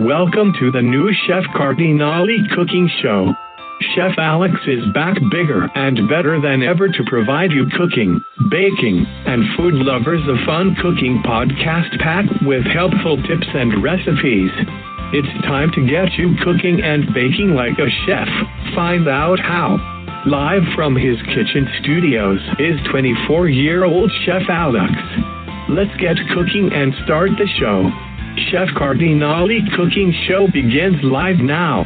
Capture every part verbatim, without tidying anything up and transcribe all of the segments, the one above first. Welcome to the new Chef Cardinale Cooking Show. Chef Alex is back bigger and better than ever to provide you cooking, baking, and food lovers a fun cooking podcast packed with helpful tips and recipes. It's time to get you cooking and baking like a chef. Find out how. Live from his kitchen studios is twenty-four-year-old Chef Alex. Let's get cooking and start the show. Chef Cardinale Cooking Show begins live now.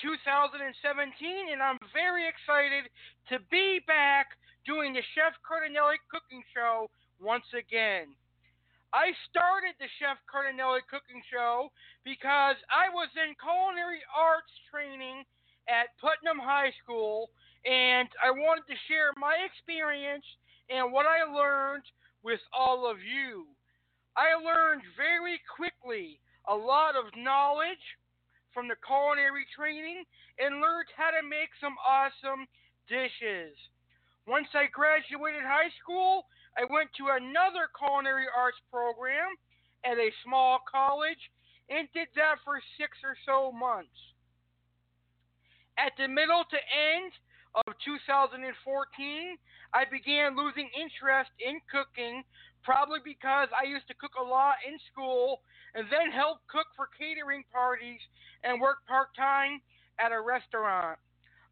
two thousand seventeen, and I'm very excited to be back doing the Chef Cardinale Cooking Show once again. I started the Chef Cardinale Cooking Show because I was in culinary arts training at Putnam High School, and I wanted to share my experience and what I learned with all of you. I learned very quickly a lot of knowledge from the culinary training and learned how to make some awesome dishes. Once I graduated high school, I went to another culinary arts program at a small college and did that for six or so months. At the middle to end of two thousand fourteen, I began losing interest in cooking, probably because I used to cook a lot in school and then help cook for catering parties and work part-time at a restaurant.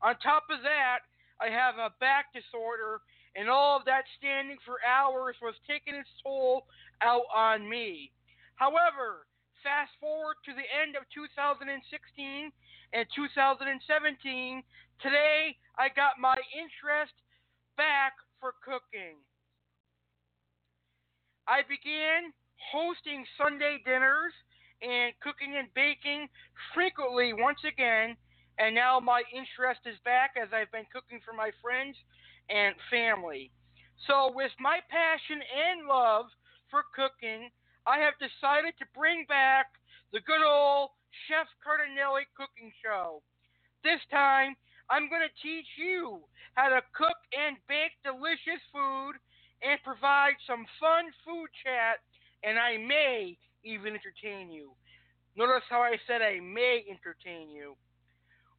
On top of that, I have a back disorder, and all of that standing for hours was taking its toll out on me. However, fast forward to the end of two thousand sixteen and two thousand seventeen, today I got my interest back for cooking. I began hosting Sunday dinners and cooking and baking frequently once again, and now my interest is back as I've been cooking for my friends and family. So with my passion and love for cooking, I have decided to bring back the good old Chef Cardinale Cooking Show. This time, I'm going to teach you how to cook and bake delicious food and provide some fun food chat, and I may even entertain you. Notice how I said I may entertain you.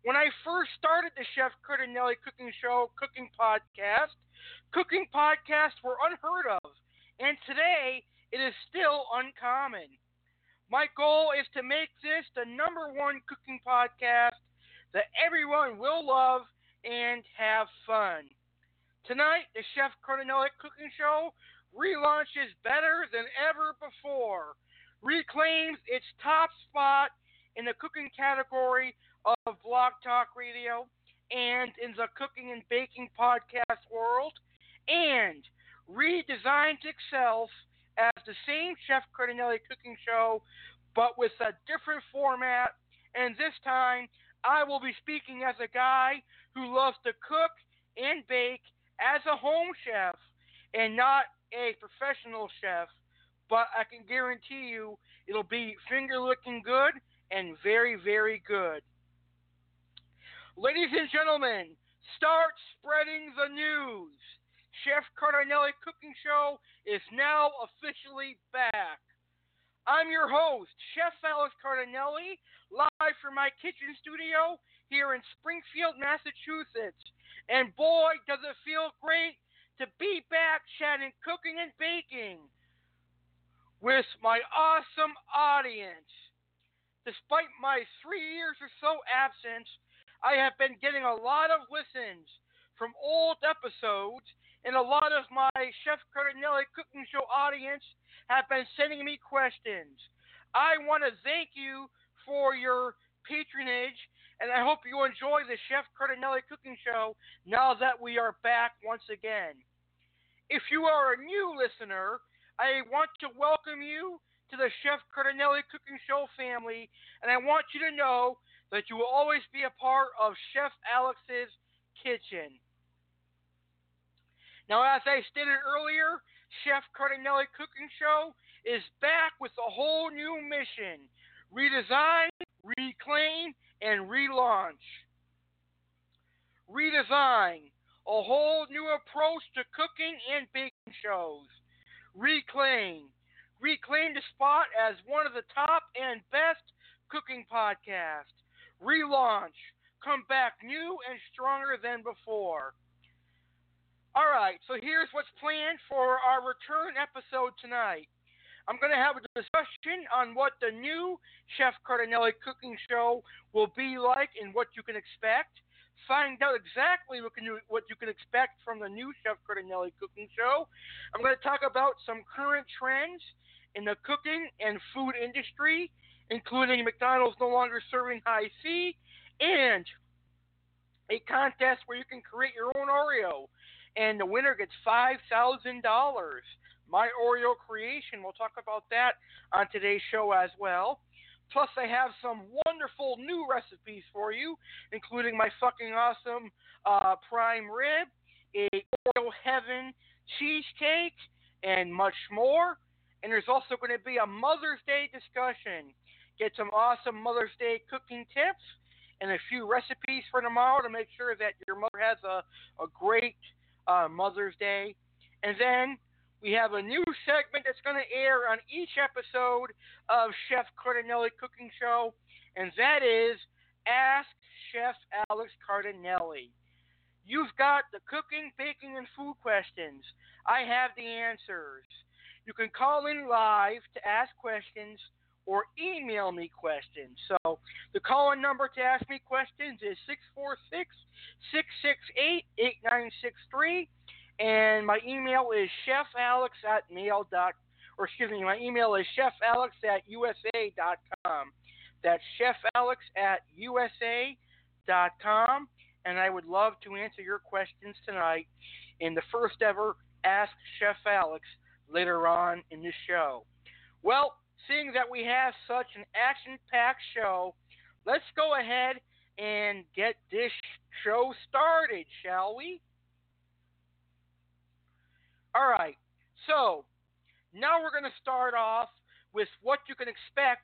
When I first started the Chef Cardinale Cooking Show cooking podcast, cooking podcasts were unheard of, and today it is still uncommon. My goal is to make this the number one cooking podcast that everyone will love and have fun. Tonight, the Chef Cardinale Cooking Show relaunches better than ever before, reclaims its top spot in the cooking category of Blog Talk Radio and in the cooking and baking podcast world, and redesigns itself as the same Chef Cardinale Cooking Show, but with a different format. And this time, I will be speaking as a guy who loves to cook and bake as a home chef and not a professional chef. But I can guarantee you it'll be finger-looking good and very, very good. Ladies and gentlemen, start spreading the news. Chef Cardinale Cooking Show is now officially back. I'm your host, Chef Alex Cardinelli, live from my kitchen studio here in Springfield, Massachusetts. And boy, does it feel great to be back chatting cooking and baking with my awesome audience. Despite my three years or so absence, I have been getting a lot of listens from old episodes, and a lot of my Chef Cardinale Cooking Show audience have been sending me questions. I want to thank you for your patronage, and I hope you enjoy the Chef Cardinale Cooking Show now that we are back once again. If you are a new listener, I want to welcome you to the Chef Cardinale Cooking Show family, and I want you to know that you will always be a part of Chef Alex's Kitchen. Now, as I stated earlier, Chef Cardinale Cooking Show is back with a whole new mission: redesign, reclaim, and relaunch. Redesign, a whole new approach to cooking and baking shows. Reclaim, reclaim the spot as one of the top and best cooking podcasts. Relaunch, come back new and stronger than before. All right, so here's what's planned for our return episode tonight. I'm going to have a discussion on what the new Chef Cardinale Cooking Show will be like and what you can expect. Find out exactly what, can you, what you can expect from the new Chef Cardinale Cooking Show. I'm going to talk about some current trends in the cooking and food industry, including McDonald's no longer serving Hi-C, and a contest where you can create your own Oreo, and the winner gets five thousand dollars. My Oreo creation, we'll talk about that on today's show as well. Plus, I have some wonderful new recipes for you, including my fucking awesome uh, prime rib, a Oreo Heaven cheesecake, and much more. And there's also going to be a Mother's Day discussion. Get some awesome Mother's Day cooking tips and a few recipes for tomorrow to make sure that your mother has a, a great uh, Mother's Day. And then we have a new segment that's going to air on each episode of Chef Cardinale Cooking Show, and that is Ask Chef Alex Cardinelli. You've got the cooking, baking, and food questions. I have the answers. You can call in live to ask questions or email me questions. So the call-in number to ask me questions is six four six, six six eight, eight nine six three. And my email is chefalex at mail dot, or excuse me, my email is chefalex at usa dot com. That's chefalex at usa dot com. And I would love to answer your questions tonight in the first ever Ask Chef Alex later on in the show. Well, seeing that we have such an action-packed show, let's go ahead and get this show started, shall we? All right, so now we're going to start off with what you can expect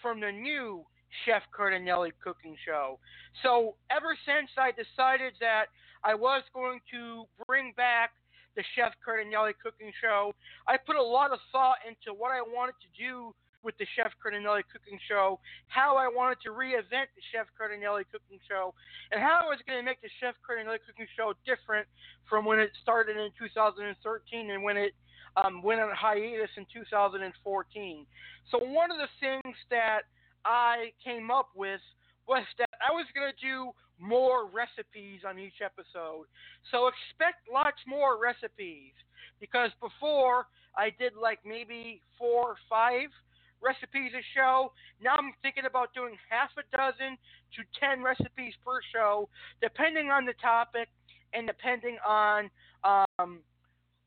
from the new Chef Cardinale Cooking Show. So ever since I decided that I was going to bring back the Chef Cardinale Cooking Show, I put a lot of thought into what I wanted to do with the Chef Cardinale Cooking Show, how I wanted to reinvent the Chef Cardinale Cooking Show, and how I was going to make the Chef Cardinale Cooking Show different from when it started in two thousand thirteen and when it um, went on hiatus in two thousand fourteen. So one of the things that I came up with was that I was going to do more recipes on each episode. So expect lots more recipes, because before I did like maybe four or five recipes a show. Now I'm thinking about doing half a dozen to ten recipes per show, depending on the topic and depending on um,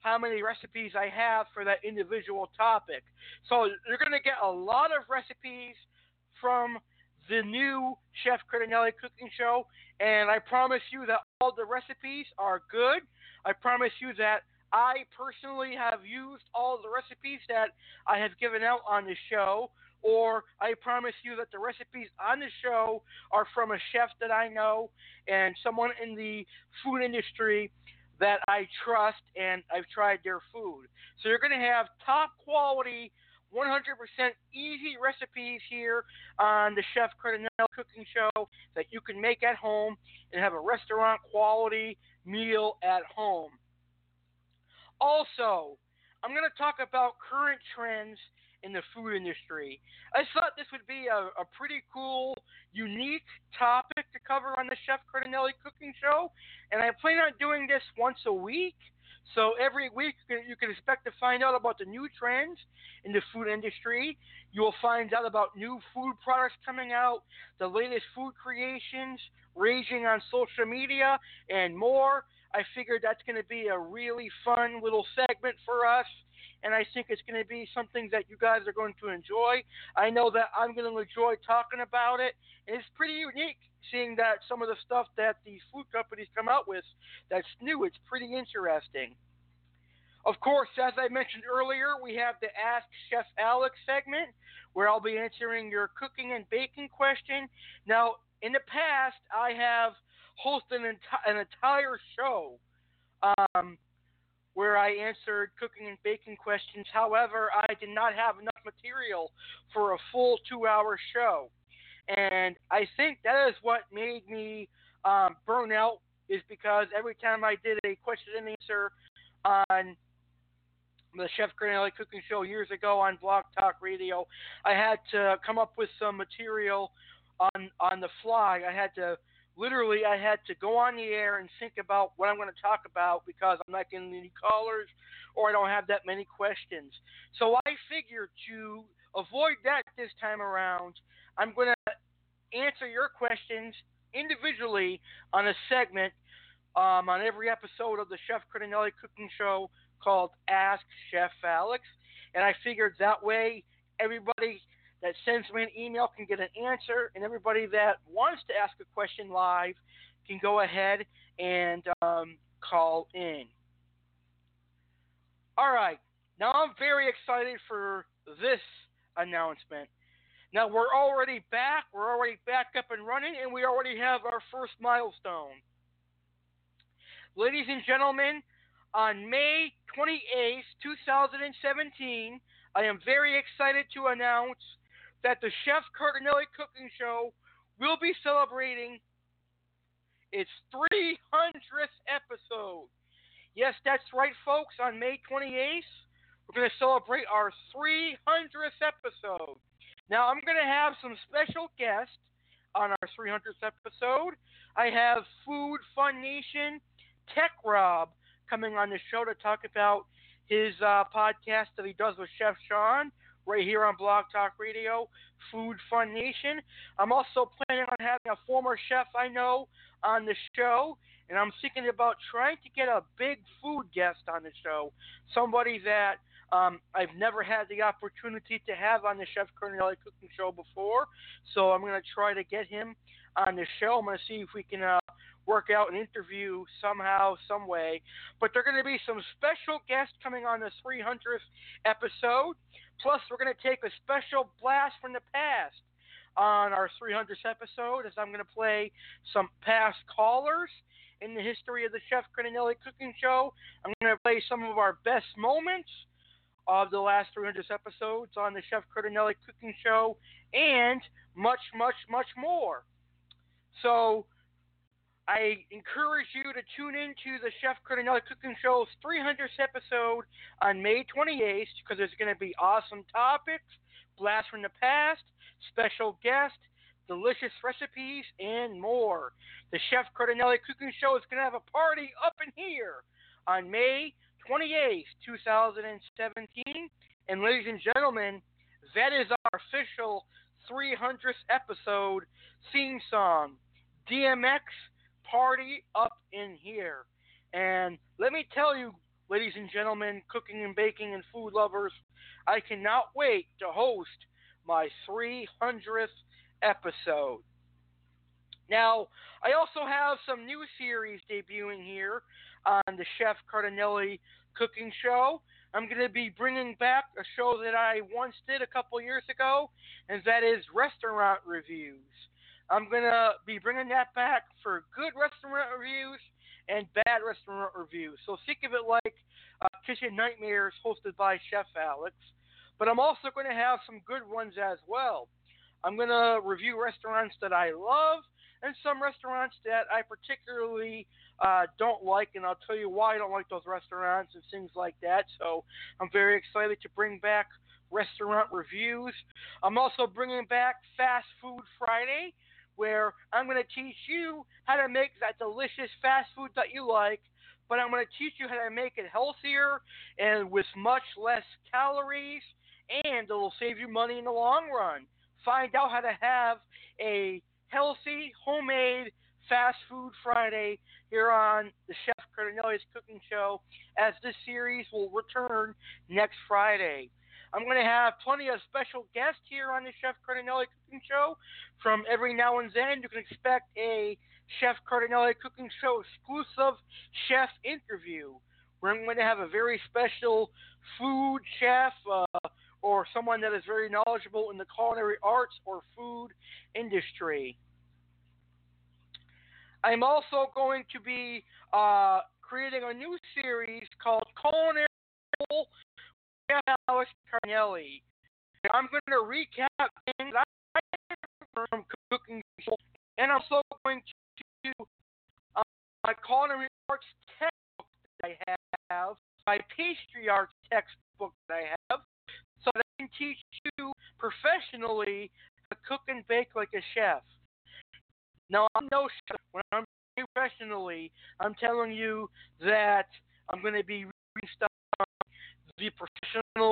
how many recipes I have for that individual topic. So you're going to get a lot of recipes from the new Chef Cardinale Cooking Show, and I promise you that all the recipes are good. I promise you that I personally have used all the recipes that I have given out on the show, or I promise you that the recipes on the show are from a chef that I know and someone in the food industry that I trust and I've tried their food. So you're going to have top quality, one hundred percent easy recipes here on the Chef Cardinale Cooking Show that you can make at home and have a restaurant quality meal at home. Also, I'm going to talk about current trends in the food industry. I thought this would be a, a pretty cool, unique topic to cover on the Chef Cardinale Cooking Show, and I plan on doing this once a week. So every week you can expect to find out about the new trends in the food industry. You will find out about new food products coming out, the latest food creations raging on social media, and more. I figured that's going to be a really fun little segment for us, and I think it's going to be something that you guys are going to enjoy. I know that I'm going to enjoy talking about it, and it's pretty unique seeing that some of the stuff that the food companies come out with that's new. It's pretty interesting. Of course, as I mentioned earlier, we have the Ask Chef Alex segment, where I'll be answering your cooking and baking question. Now, in the past, I have hosted an, enti- an entire show um, where I answered cooking and baking questions. However, I did not have enough material for a full two-hour show. And I think that is what made me um, burn out, is because every time I did a question and answer on the Chef Cardinale Cooking Show years ago on Blog Talk Radio, I had to come up with some material on, on the fly. I had to Literally, I had to go on the air and think about what I'm going to talk about because I'm not getting any callers or I don't have that many questions. So I figured to avoid that this time around, I'm going to answer your questions individually on a segment um, on every episode of the Chef Cardinale Cooking Show called Ask Chef Alex. And I figured that way everybody that sends me an email can get an answer, and everybody that wants to ask a question live can go ahead and um, call in. All right. Now I'm very excited for this announcement. Now we're already back. We're already back up and running, and we already have our first milestone. Ladies and gentlemen, on May twenty-eighth, twenty seventeen, I am very excited to announce that the Chef Cardinale Cooking Show will be celebrating its three hundredth episode. Yes, that's right, folks. On May twenty-eighth, we're going to celebrate our three hundredth episode. Now, I'm going to have some special guests on our three hundredth episode. I have Food Fun Nation Tech Rob coming on the show to talk about his uh, podcast that he does with Chef Sean, right here on Blog Talk Radio, Food Fun Nation. I'm also planning on having a former chef I know on the show, and I'm thinking about trying to get a big food guest on the show, somebody that um, I've never had the opportunity to have on the Chef Cardinale Cooking Show before, so I'm going to try to get him on the show. I'm going to see if we can uh, work out an interview somehow, some way. But there are going to be some special guests coming on this three hundredth episode. Plus, we're going to take a special blast from the past on our three hundredth episode, as I'm going to play some past callers in the history of the Chef Cardinale Cooking Show. I'm going to play some of our best moments of the last three hundredth episodes on the Chef Cardinale Cooking Show, and much, much, much more. So I encourage you to tune in to the Chef Cardinale Cooking Show's three hundredth episode on May twenty-eighth, because there's going to be awesome topics, blasts from the past, special guests, delicious recipes, and more. The Chef Cardinale Cooking Show is going to have a party up in here on May twenty-eighth, twenty seventeen. And ladies and gentlemen, that is our official three hundredth episode theme song, D M X. Party up in here. And let me tell you, Ladies and gentlemen, cooking and baking and food lovers, I cannot wait to host my three hundredth episode. Now, I also have some new series debuting here on the Chef Cardinale Cooking Show. I'm going to be bringing back a show that I once did a couple years ago, and that is restaurant reviews. I'm going to be bringing that back for good restaurant reviews and bad restaurant reviews. So think of it like uh, Kitchen Nightmares hosted by Chef Alex. But I'm also going to have some good ones as well. I'm going to review restaurants that I love and some restaurants that I particularly uh, don't like, and I'll tell you why I don't like those restaurants and things like that. So I'm very excited to bring back restaurant reviews. I'm also bringing back Fast Food Friday, where I'm going to teach you how to make that delicious fast food that you like, but I'm going to teach you how to make it healthier and with much less calories, and it will save you money in the long run. Find out how to have a healthy, homemade Fast Food Friday here on the Chef Cardinale's Cooking Show, as this series will return next Friday. I'm going to have plenty of special guests here on the Chef Cardinale Cooking Show. From every now and then, you can expect a Chef Cardinale Cooking Show exclusive chef interview, where I'm going to have a very special food chef uh, or someone that is very knowledgeable in the culinary arts or food industry. I'm also going to be uh, creating a new series called Culinary Alex Cardinelli. I'm going to recap things I remember from cooking, and I'm also going to do uh, my culinary arts textbook that I have, my pastry arts textbook that I have, so that I can teach you professionally to cook and bake like a chef. Now, I'm no chef. When I'm professionally, I'm telling you that I'm going to be reading stuff on the professional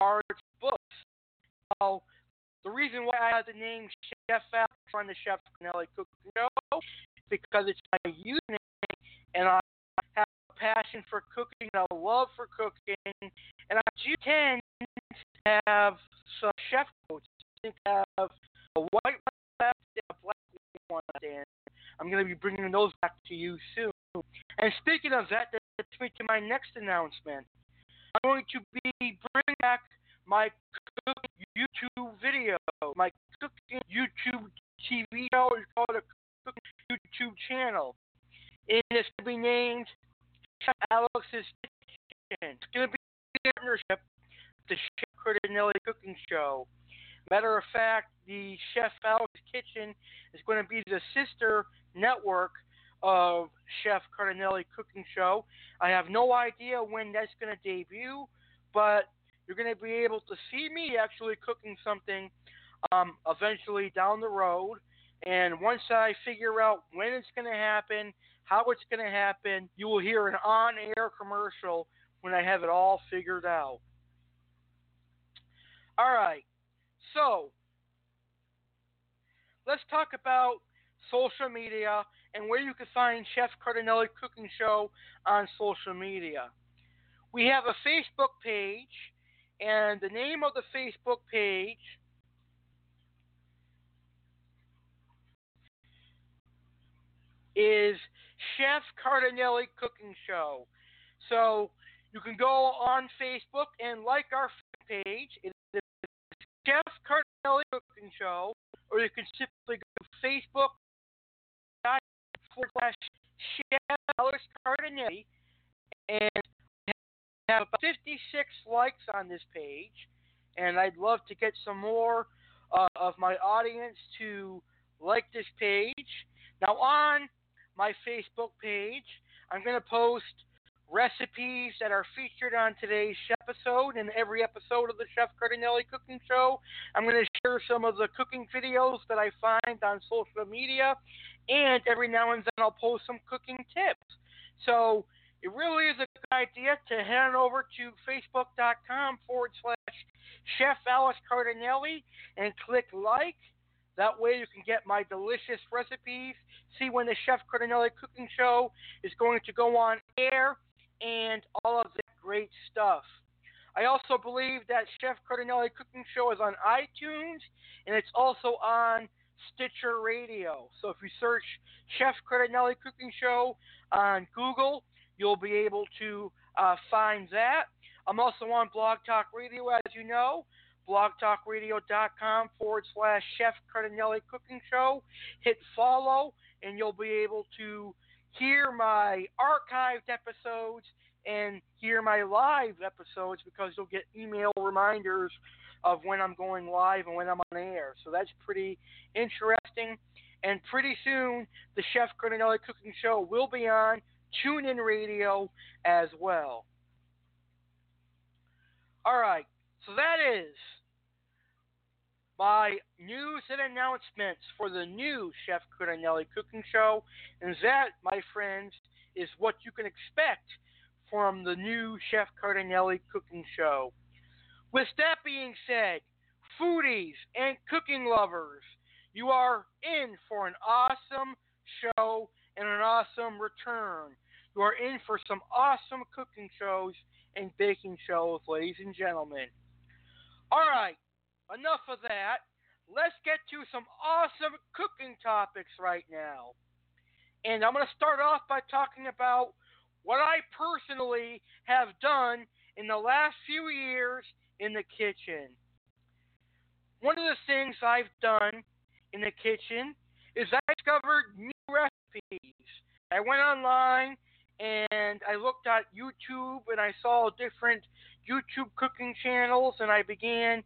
arts books. Now, the reason why I have the name Chef Alex on the Chef Cardinale Cooking Show is because it's my username, and I have a passion for cooking, and a love for cooking, and I do tend to have some chef coats. I think I have a white one and a black one, and I'm going to be bringing those back to you soon. And speaking of that, that leads me to my next announcement. I'm going to be bringing back my cooking YouTube video, my cooking YouTube T V show, is called a cooking YouTube channel. And it's going to be named Chef Alex's Kitchen. It's going to be a partnership with the Chef Cardinale Cooking Show. Matter of fact, the Chef Alex's Kitchen is going to be the sister network of Chef Cardinale Cooking Show. I have no idea when that's going to debut, but you're going to be able to see me actually cooking something um, eventually down the road. And once I figure out when it's going to happen, how it's going to happen, you will hear an on-air commercial when I have it all figured out. All right, so let's talk about social media and where you can find Chef Cardinale Cooking Show on social media. We have a Facebook page, and the name of the Facebook page is Chef Cardinale Cooking Show. So you can go on Facebook and like our page. It is Chef Cardinale Cooking Show, or you can simply go to Facebook. Slash Chef Alex Cardinelli, and we have about fifty-six likes on this page, and I'd love to get some more uh, of my audience to like this page. Now, on my Facebook page, I'm going to post recipes that are featured on today's episode and every episode of the Chef Cardinale Cooking Show. I'm going to share some of the cooking videos that I find on social media, and every now and then I'll post some cooking tips. So it really is a good idea to head on over to facebook.com forward slash Chef Alex Cardinelli and click like. That way you can get my delicious recipes, see when the Chef Cardinale Cooking Show is going to go on air, and all of that great stuff. I also believe that Chef Cardinale Cooking Show is on iTunes, and it's also on Stitcher Radio. So if you search Chef Cardinale Cooking Show on Google, you'll be able to uh, find that. I'm also on Blog Talk Radio, as you know, blogtalkradio.com forward slash Chef Cardinale Cooking Show. Hit follow, and you'll be able to hear my archived episodes and hear my live episodes, because you'll get email reminders of when I'm going live and when I'm on air. So that's pretty interesting. And pretty soon, the Chef Cardinale Cooking Show will be on TuneIn Radio as well. All right, so that is my news and announcements for the new Chef Cardinale Cooking Show. And that, my friends, is what you can expect from the new Chef Cardinale Cooking Show. With that being said, foodies and cooking lovers, you are in for an awesome show and an awesome return. You are in for some awesome cooking shows and baking shows, ladies and gentlemen. All right, enough of that. Let's get to some awesome cooking topics right now. And I'm going to start off by talking about what I personally have done in the last few years in the kitchen. One of the things I've done in the kitchen is I discovered new recipes. I went online and I looked at YouTube and I saw different YouTube cooking channels, and I began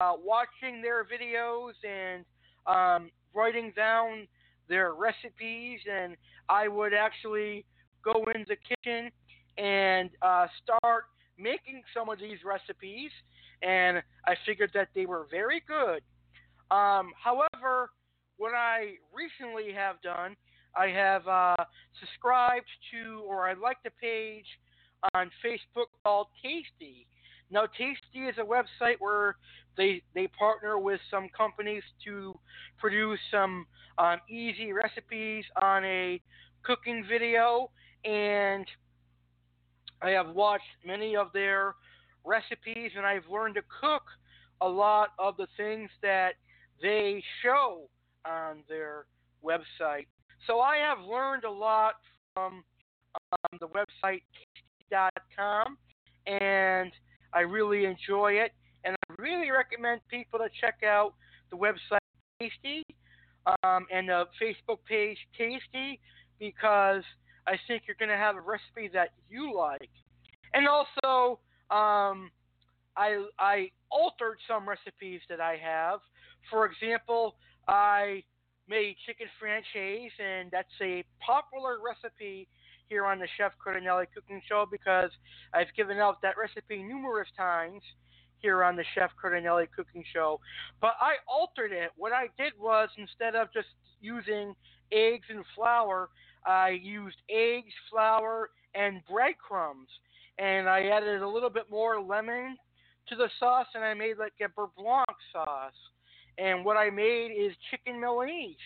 uh, watching their videos and um, writing down their recipes, and I would actually go in the kitchen and uh, start making some of these recipes, and I figured that they were very good. Um, however, what I recently have done, I have uh, subscribed to, or I like the page on Facebook called Tasty. Now, Tasty is a website where they they partner with some companies to produce some um, easy recipes on a cooking video. And I have watched many of their recipes, and I've learned to cook a lot of the things that they show on their website. So I have learned a lot from um, the website tasty dot com, and I really enjoy it. And I really recommend people to check out the website Tasty um, and the Facebook page Tasty, because I think you're going to have a recipe that you like. And also, um, I, I altered some recipes that I have. For example, I made chicken franchise, and that's a popular recipe here on the Chef Cardinale Cooking Show, because I've given out that recipe numerous times here on the Chef Cardinale Cooking Show. But I altered it. What I did was, instead of just using eggs and flour, I used eggs, flour, and breadcrumbs, and I added a little bit more lemon to the sauce, and I made like a beurre blanc sauce. And what I made is chicken Milanese,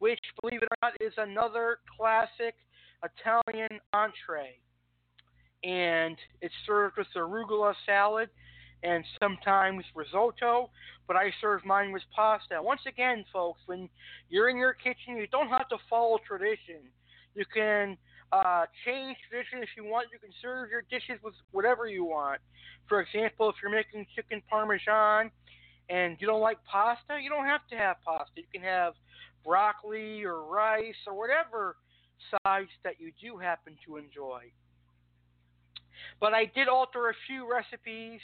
which, believe it or not, is another classic Italian entree. And it's served with arugula salad and sometimes risotto, but I serve mine with pasta. Once again, folks, when you're in your kitchen, you don't have to follow tradition. You can uh, change tradition if you want. You can serve your dishes with whatever you want. For example, if you're making chicken parmesan and you don't like pasta, you don't have to have pasta. You can have broccoli or rice or whatever sides that you do happen to enjoy. But I did alter a few recipes.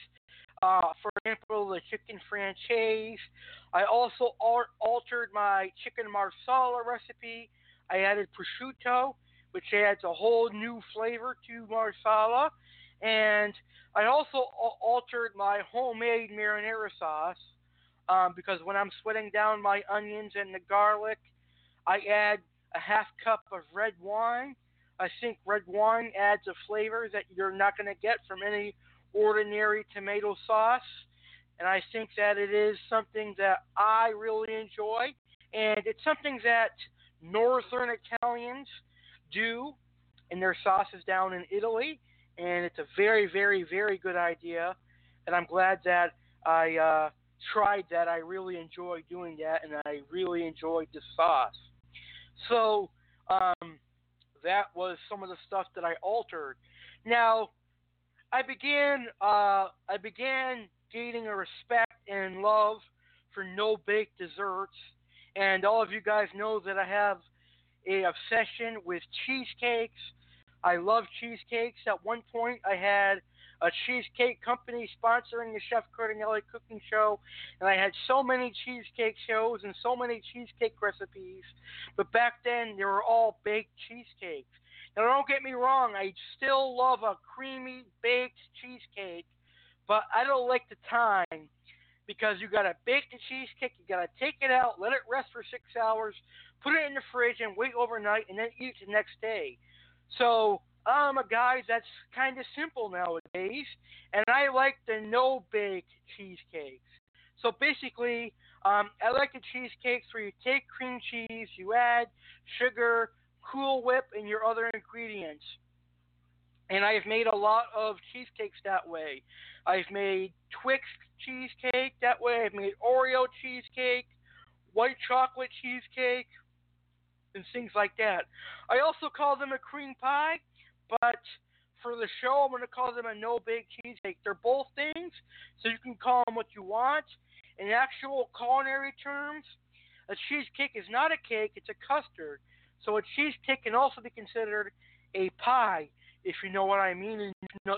Uh, for example, the chicken franchise. I also al- altered my chicken marsala recipe. I added prosciutto, which adds a whole new flavor to marsala. And I also al- altered my homemade marinara sauce um, because when I'm sweating down my onions and the garlic, I add a half cup of red wine. I think red wine adds a flavor that you're not going to get from any ordinary tomato sauce, and I think that it is something that I really enjoy, and it's something that Northern Italians do, and their sauces down in Italy, and it's a very, very, very good idea, and I'm glad that I uh, tried that. I really enjoy doing that, and I really enjoyed the sauce. So um, that was some of the stuff that I altered. Now, I began uh, I began gaining a respect and love for no-bake desserts, and all of you guys know that I have an obsession with cheesecakes. I love cheesecakes. At one point, I had a cheesecake company sponsoring the Chef Cardinale Cooking Show, and I had so many cheesecake shows and so many cheesecake recipes, but back then, they were all baked cheesecakes. Now, don't get me wrong, I still love a creamy, baked cheesecake, but I don't like the time, because you got to bake the cheesecake, you got to take it out, let it rest for six hours, put it in the fridge and wait overnight, and then eat the next day. So I'm a guy that's kind of simple nowadays, and I like the no-bake cheesecakes. So basically, um, I like the cheesecakes where you take cream cheese, you add sugar, Cool Whip, and your other ingredients. And I've made a lot of cheesecakes that way. I've made Twix cheesecake that way. I've made Oreo cheesecake, white chocolate cheesecake, and things like that. I also call them a cream pie, but for the show, I'm going to call them a no-bake cheesecake. They're both things, so you can call them what you want. In actual culinary terms, a cheesecake is not a cake, it's a custard. So a cheesecake can also be considered a pie, if you know what I mean, and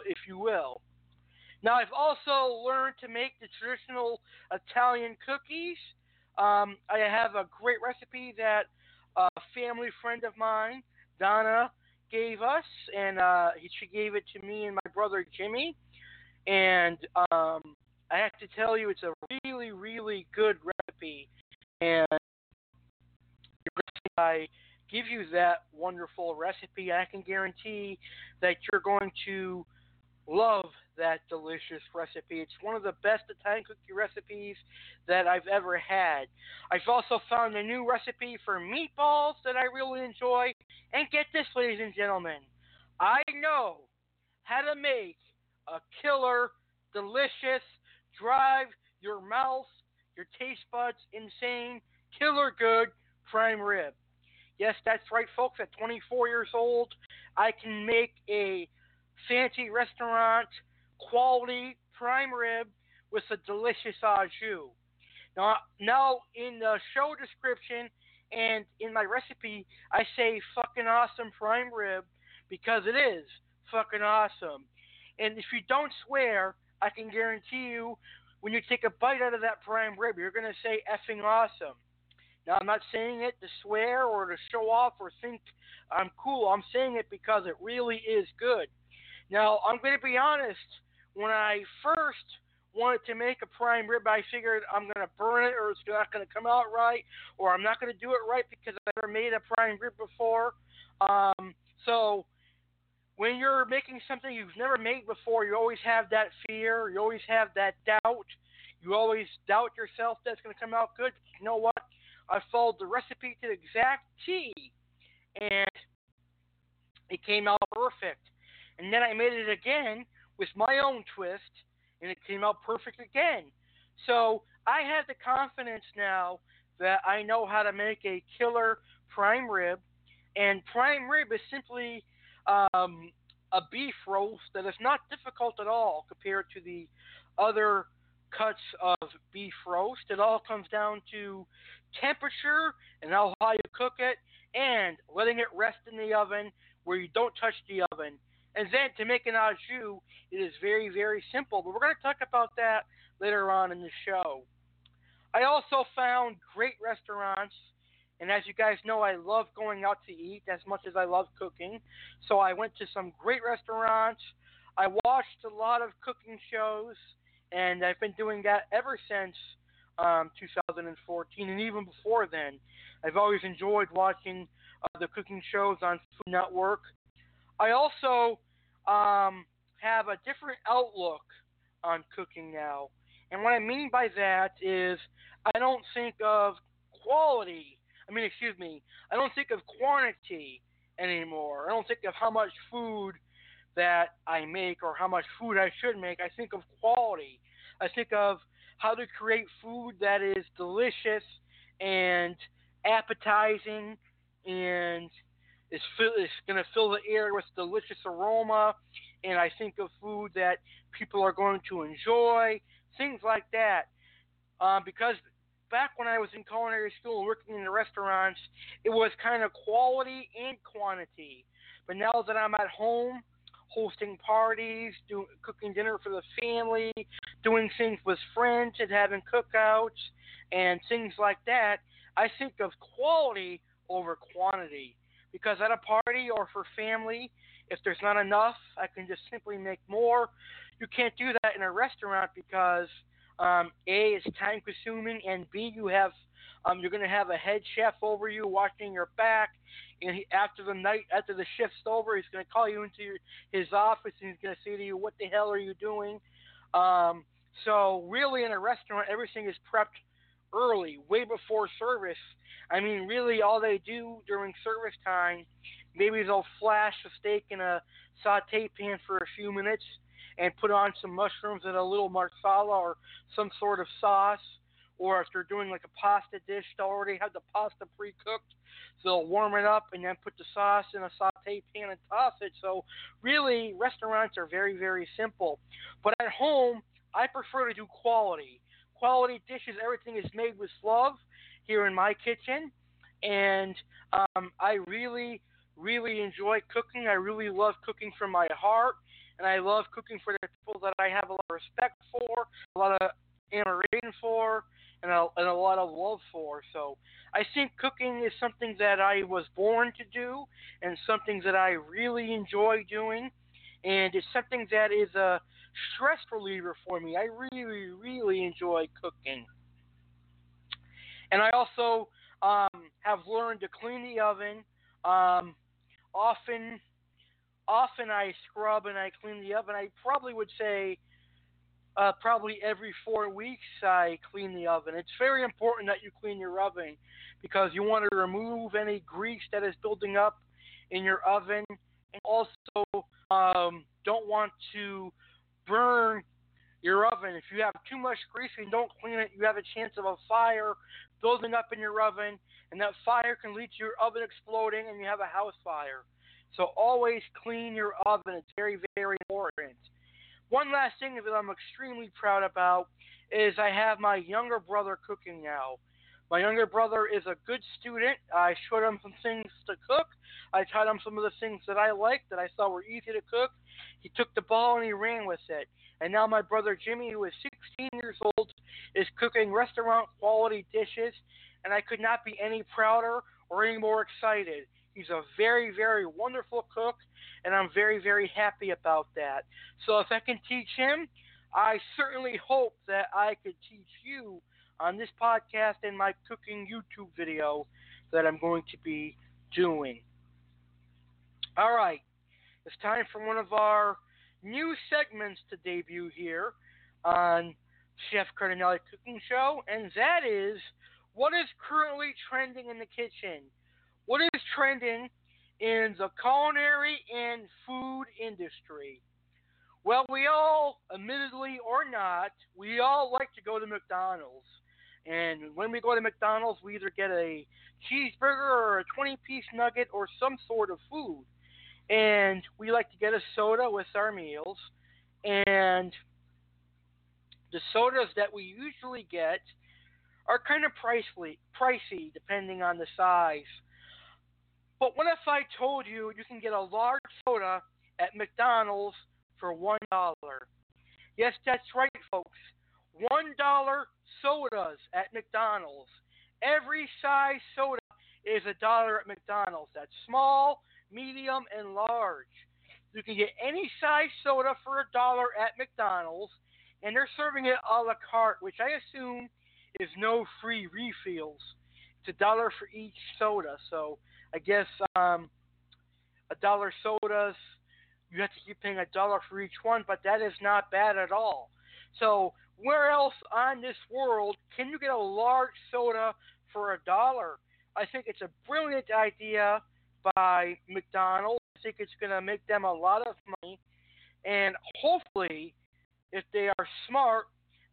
if you will. Now, I've also learned to make the traditional Italian cookies. Um, I have a great recipe that a family friend of mine, Donna, gave us, and uh, she gave it to me and my brother, Jimmy. And um, I have to tell you, it's a really, really good recipe. And I give you that wonderful recipe, I can guarantee that you're going to love that delicious recipe. It's one of the best Italian cookie recipes that I've ever had. I've also found a new recipe for meatballs that I really enjoy. And get this, ladies and gentlemen, I know how to make a killer, delicious, drive your mouth, your taste buds insane, killer good prime rib. Yes, that's right, folks. At twenty-four years old, I can make a fancy restaurant quality prime rib with a delicious au jus. Now, now in the show description and in my recipe, I say fucking awesome prime rib because it is fucking awesome. And if you don't swear, I can guarantee you when you take a bite out of that prime rib, you're going to say effing awesome. Now, I'm not saying it to swear or to show off or think I'm cool. I'm saying it because it really is good. Now, I'm going to be honest. When I first wanted to make a prime rib, I figured I'm going to burn it or it's not going to come out right or I'm not going to do it right because I've never made a prime rib before. Um, so when you're making something you've never made before, you always have that fear. You always have that doubt. You always doubt yourself that's going to come out good. You know what? I followed the recipe to the exact T, and it came out perfect. And then I made it again with my own twist, and it came out perfect again. So I have the confidence now that I know how to make a killer prime rib, and prime rib is simply um, a beef roast that is not difficult at all compared to the other cuts of beef roast. It all comes down to temperature and how high you cook it and letting it rest in the oven where you don't touch the oven. And then to make an au jus, it is very, very simple. But we're going to talk about that later on in the show. I also found great restaurants. And as you guys know, I love going out to eat as much as I love cooking. So I went to some great restaurants. I watched a lot of cooking shows. And I've been doing that ever since um, two thousand fourteen, and even before then. I've always enjoyed watching uh, the cooking shows on Food Network. I also um, have a different outlook on cooking now. And what I mean by that is I don't think of quality. I mean, excuse me. I don't think of quantity anymore. I don't think of how much food that I make or how much food I should make. I think of quality. I think of how to create food that is delicious and appetizing and is, is going to fill the air with delicious aroma. And I think of food that people are going to enjoy, things like that. Um, because back when I was in culinary school and working in the restaurants, it was kind of quality and quantity. But now that I'm at home, hosting parties, doing, cooking dinner for the family, doing things with friends and having cookouts and things like that, I think of quality over quantity. Because at a party or for family, if there's not enough, I can just simply make more. You can't do that in a restaurant because Um, A, it's time consuming, and B, you have, um, you're going to have a head chef over you watching your back, and he, after the night, after the shift's over, he's going to call you into your, his office, and he's going to say to you, what the hell are you doing? Um, so really in a restaurant, everything is prepped early, way before service. I mean, really all they do during service time, maybe they'll flash a steak in a saute pan for a few minutes, and put on some mushrooms and a little marsala or some sort of sauce. Or if they're doing like a pasta dish, they'll already have the pasta pre-cooked. So they'll warm it up and then put the sauce in a saute pan and toss it. So really, restaurants are very, very simple. But at home, I prefer to do quality. Quality dishes, everything is made with love here in my kitchen. And um, I really, really enjoy cooking. I really love cooking from my heart. And I love cooking for the people that I have a lot of respect for, a lot of admiration for, and a, and a lot of love for. So I think cooking is something that I was born to do and something that I really enjoy doing. And it's something that is a stress reliever for me. I really, really enjoy cooking. And I also um, have learned to clean the oven. Um, often... Often I scrub and I clean the oven. I probably would say uh, probably every four weeks I clean the oven. It's very important that you clean your oven because you want to remove any grease that is building up in your oven. And also um, don't want to burn your oven. If you have too much grease and don't clean it, you have a chance of a fire building up in your oven. And that fire can lead to your oven exploding and you have a house fire. So always clean your oven. It's very, very important. One last thing that I'm extremely proud about is I have my younger brother cooking now. My younger brother is a good student. I showed him some things to cook. I taught him some of the things that I liked that I thought were easy to cook. He took the ball and he ran with it. And now my brother Jimmy, who is sixteen years old, is cooking restaurant quality dishes. And I could not be any prouder or any more excited. He's a very, very wonderful cook, and I'm very, very happy about that. So if I can teach him, I certainly hope that I could teach you on this podcast and my cooking YouTube video that I'm going to be doing. All right. It's time for one of our new segments to debut here on Chef Cardinale Cooking Show, and that is, what is currently trending in the kitchen? What is trending in the culinary and food industry? Well, we all, admittedly or not, we all like to go to McDonald's. And when we go to McDonald's, we either get a cheeseburger or a twenty-piece nugget or some sort of food. And we like to get a soda with our meals. And the sodas that we usually get are kind of pricey, pricey depending on the size. But what if I told you you can get a large soda at McDonald's for one dollar? Yes, that's right, folks. one dollar sodas at McDonald's. Every size soda is a dollar at McDonald's. That's small, medium, and large. You can get any size soda for a dollar at McDonald's, and they're serving it a la carte, which I assume is no free refills. It's a dollar for each soda, so I guess um, a dollar sodas, you have to keep paying a dollar for each one, but that is not bad at all. So where else on this world can you get a large soda for a dollar? I think it's a brilliant idea by McDonald's. I think it's going to make them a lot of money. And hopefully, if they are smart,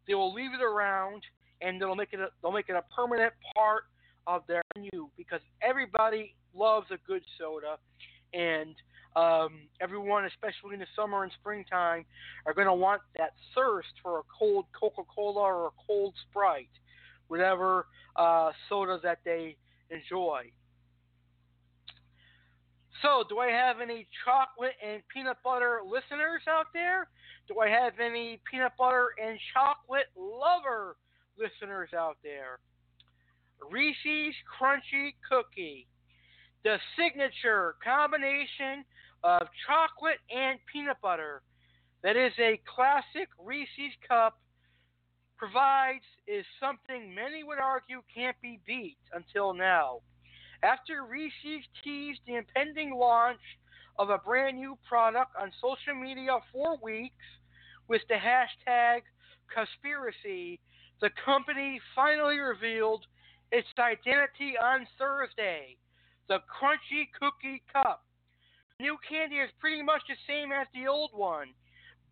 they will leave it around and they'll make it a, they'll make it a permanent part of their menu, because everybody loves a good soda, and um, everyone, especially in the summer and springtime, are going to want that thirst for a cold Coca-Cola or a cold Sprite, whatever uh, soda that they enjoy. So, do I have any chocolate and peanut butter listeners out there? Do I have any peanut butter and chocolate lover listeners out there? Reese's Crunchy Cookie, the signature combination of chocolate and peanut butter that is a classic Reese's cup, provides is something many would argue can't be beat until now. After Reese's teased the impending launch of a brand new product on social media for weeks with the hashtag conspiracy, the company finally revealed its identity on Thursday, the Crunchy Cookie Cup. The new candy is pretty much the same as the old one,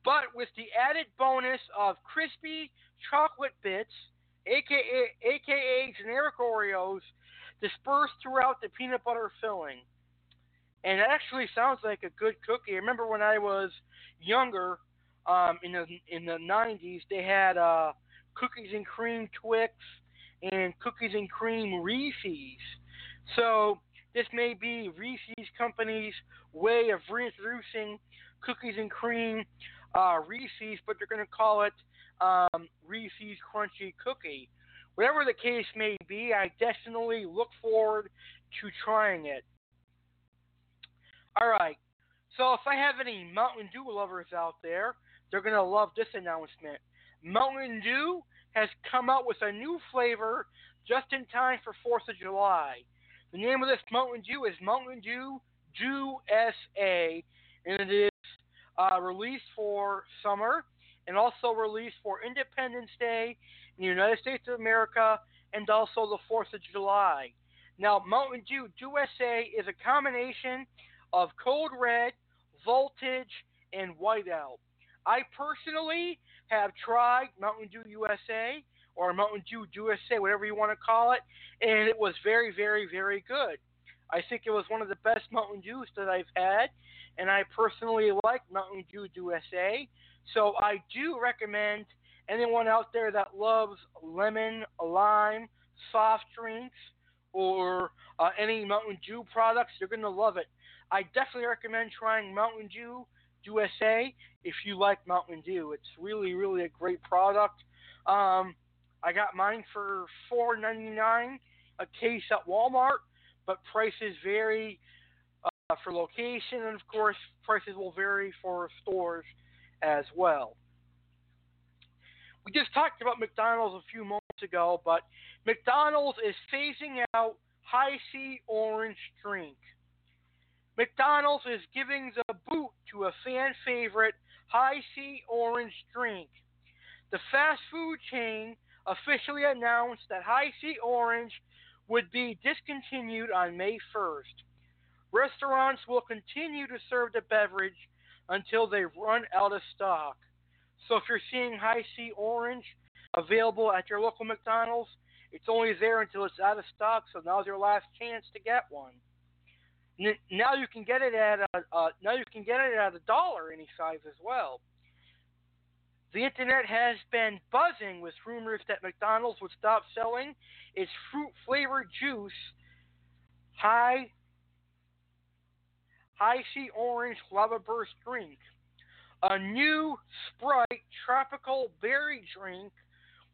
but with the added bonus of crispy chocolate bits, aka, aka generic Oreos, dispersed throughout the peanut butter filling. And it actually sounds like a good cookie. I remember when I was younger, um, in the in the nineties, they had uh, cookies and cream Twix and cookies and cream Reese's. So this may be Reese's Company's way of reintroducing cookies and cream uh, Reese's, but they're going to call it um, Reese's Crunchy Cookie. Whatever the case may be, I definitely look forward to trying it. All right. So if I have any Mountain Dew lovers out there, they're going to love this announcement. Mountain Dew has come out with a new flavor just in time for fourth of July. The name of this Mountain Dew is Mountain Dew D E W S A, and it is uh, released for summer and also released for Independence Day in the United States of America and also the fourth of July. Now, Mountain Dew D E W.U S A is a combination of Code Red, Voltage, and Whiteout. I personally have tried Mountain Dew U S A or Mountain Dew D E W.U S A, whatever you want to call it, and it was very, very, very good. I think it was one of the best Mountain Dews that I've had, and I personally like Mountain Dew D E W.U S A, so I do recommend anyone out there that loves lemon, lime, soft drinks, or uh, any Mountain Dew products, you're going to love it. I definitely recommend trying Mountain Dew D E W.U S A if you like Mountain Dew. It's really, really a great product. Um, I got mine for four ninety-nine a case at Walmart, but prices vary uh, for location, and of course, prices will vary for stores as well. We just talked about McDonald's a few moments ago, but McDonald's is phasing out Hi-C orange drink. McDonald's is giving the boot to a fan favorite Hi-C orange drink. The fast food chain officially announced that Hi-C orange would be discontinued on May first. Restaurants will continue to serve the beverage until they run out of stock. So if you're seeing Hi-C orange available at your local McDonald's, it's only there until it's out of stock, so now's your last chance to get one. Now you can get it at a, uh, now you can get it at a dollar any size as well. The internet has been buzzing with rumors that McDonald's would stop selling its fruit flavored juice, high Hi-C orange lava burst drink. A new Sprite tropical berry drink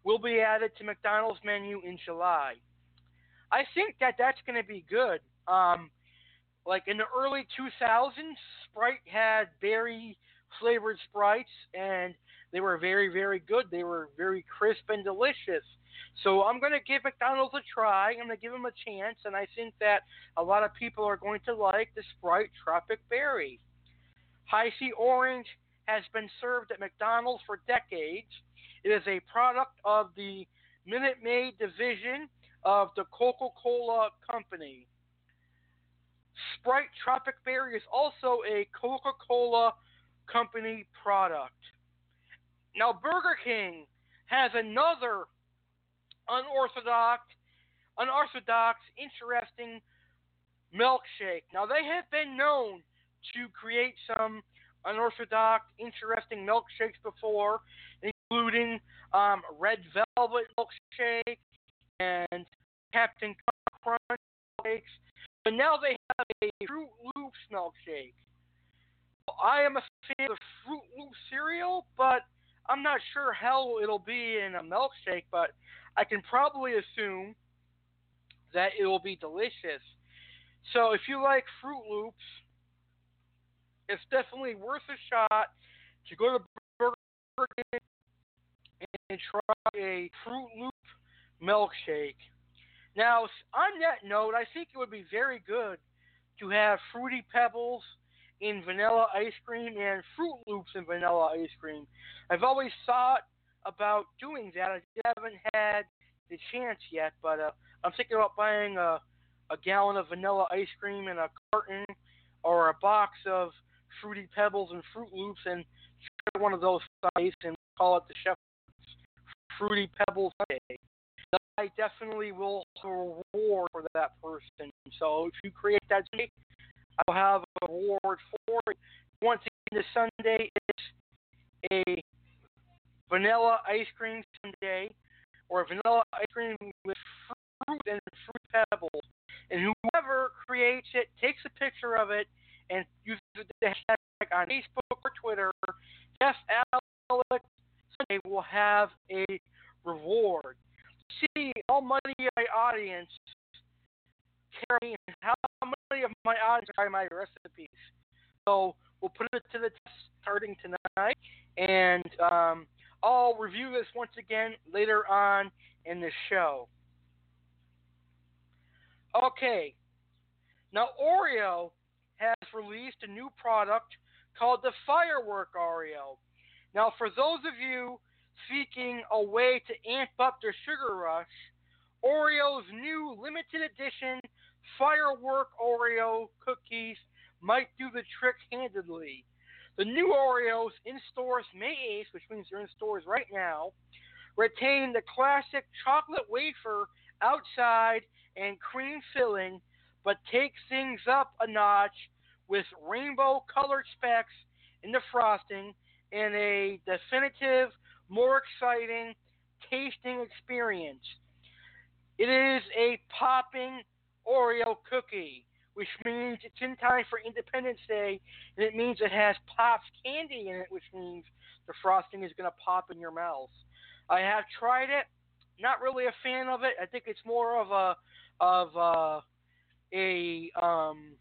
will be added to McDonald's menu in July. I think that that's going to be good. Um, Like in the early two thousands, Sprite had berry-flavored Sprites, and they were very, very good. They were very crisp and delicious. So I'm going to give McDonald's a try. I'm going to give them a chance, and I think that a lot of people are going to like the Sprite Tropic Berry. Hi-C Orange has been served at McDonald's for decades. It is a product of the Minute Maid division of the Coca-Cola Company. Sprite Tropic Berry is also a Coca-Cola company product. Now, Burger King has another unorthodox, unorthodox, interesting milkshake. Now, they have been known to create some unorthodox, interesting milkshakes before, including um, Red Velvet milkshake and Captain Crunch milkshakes. But now they have a Froot Loops milkshake. I am a fan of the Froot Loops cereal, but I'm not sure how it'll be in a milkshake, but I can probably assume that it will be delicious. So if you like Froot Loops, it's definitely worth a shot to go to Burger King and try a Froot Loop milkshake. Now, on that note, I think it would be very good to have Fruity Pebbles in vanilla ice cream and Froot Loops in vanilla ice cream. I've always thought about doing that. I haven't had the chance yet, but uh, I'm thinking about buying a, a gallon of vanilla ice cream and a carton or a box of Fruity Pebbles and Froot Loops and try one of those sides and call it the Chef's Fruity Pebbles Day. I definitely will have a reward for that person. So if you create that day, I'll have a reward for it. Once again, the sundae is a vanilla ice cream sundae or a vanilla ice cream with fruit and fruit pebbles. And whoever creates it takes a picture of it and uses the hashtag on Facebook or Twitter. Chef Alex Sunday will have a reward. See, almighty audience, carry how many of my audience try my recipes. So we'll put it to the test starting tonight, and um, I'll review this once again later on in the show. Okay, now Oreo has released a new product called the Firework Oreo. Now, for those of you seeking a way to amp up their sugar rush, Oreo's new limited edition Firework Oreo cookies might do the trick handedly. The new Oreos in stores May eighth, which means they're in stores right now, retain the classic chocolate wafer outside and cream filling, but take things up a notch with rainbow-colored specks in the frosting and a definitive, more exciting tasting experience. It is a popping Oreo cookie, which means it's in time for Independence Day, and it means it has Pops candy in it, which means the frosting is going to pop in your mouth. I have tried it. Not really a fan of it. I think it's more of a of a, a um.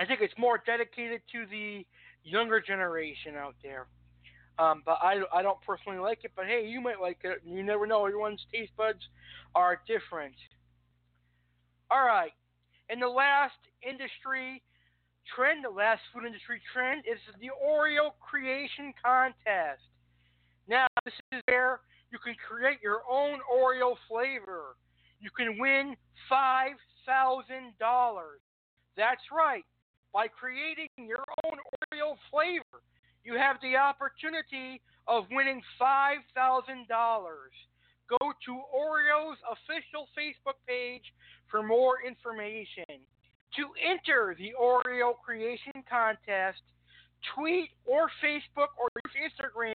I think it's more dedicated to the younger generation out there. Um, but I, I don't personally like it. But hey, you might like it. You never know. Everyone's taste buds are different. All right. And the last industry trend, the last food industry trend, is the Oreo creation contest. Now, this is where you can create your own Oreo flavor. You can win five thousand dollars. That's right. By creating your own Oreo flavor, you have the opportunity of winning five thousand dollars. Go to Oreo's official Facebook page for more information. To enter the Oreo creation contest, tweet or Facebook or Instagram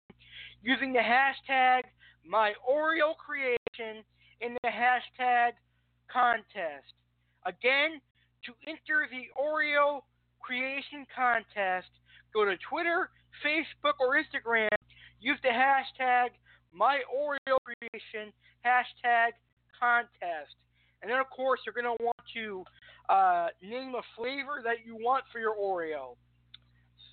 using the hashtag MyOreoCreation and the hashtag contest. Again, to enter the Oreo creation contest, go to Twitter, Facebook, or Instagram, use the hashtag MyOreoCreation, hashtag contest. And then, of course, you're going to want to uh, name a flavor that you want for your Oreo.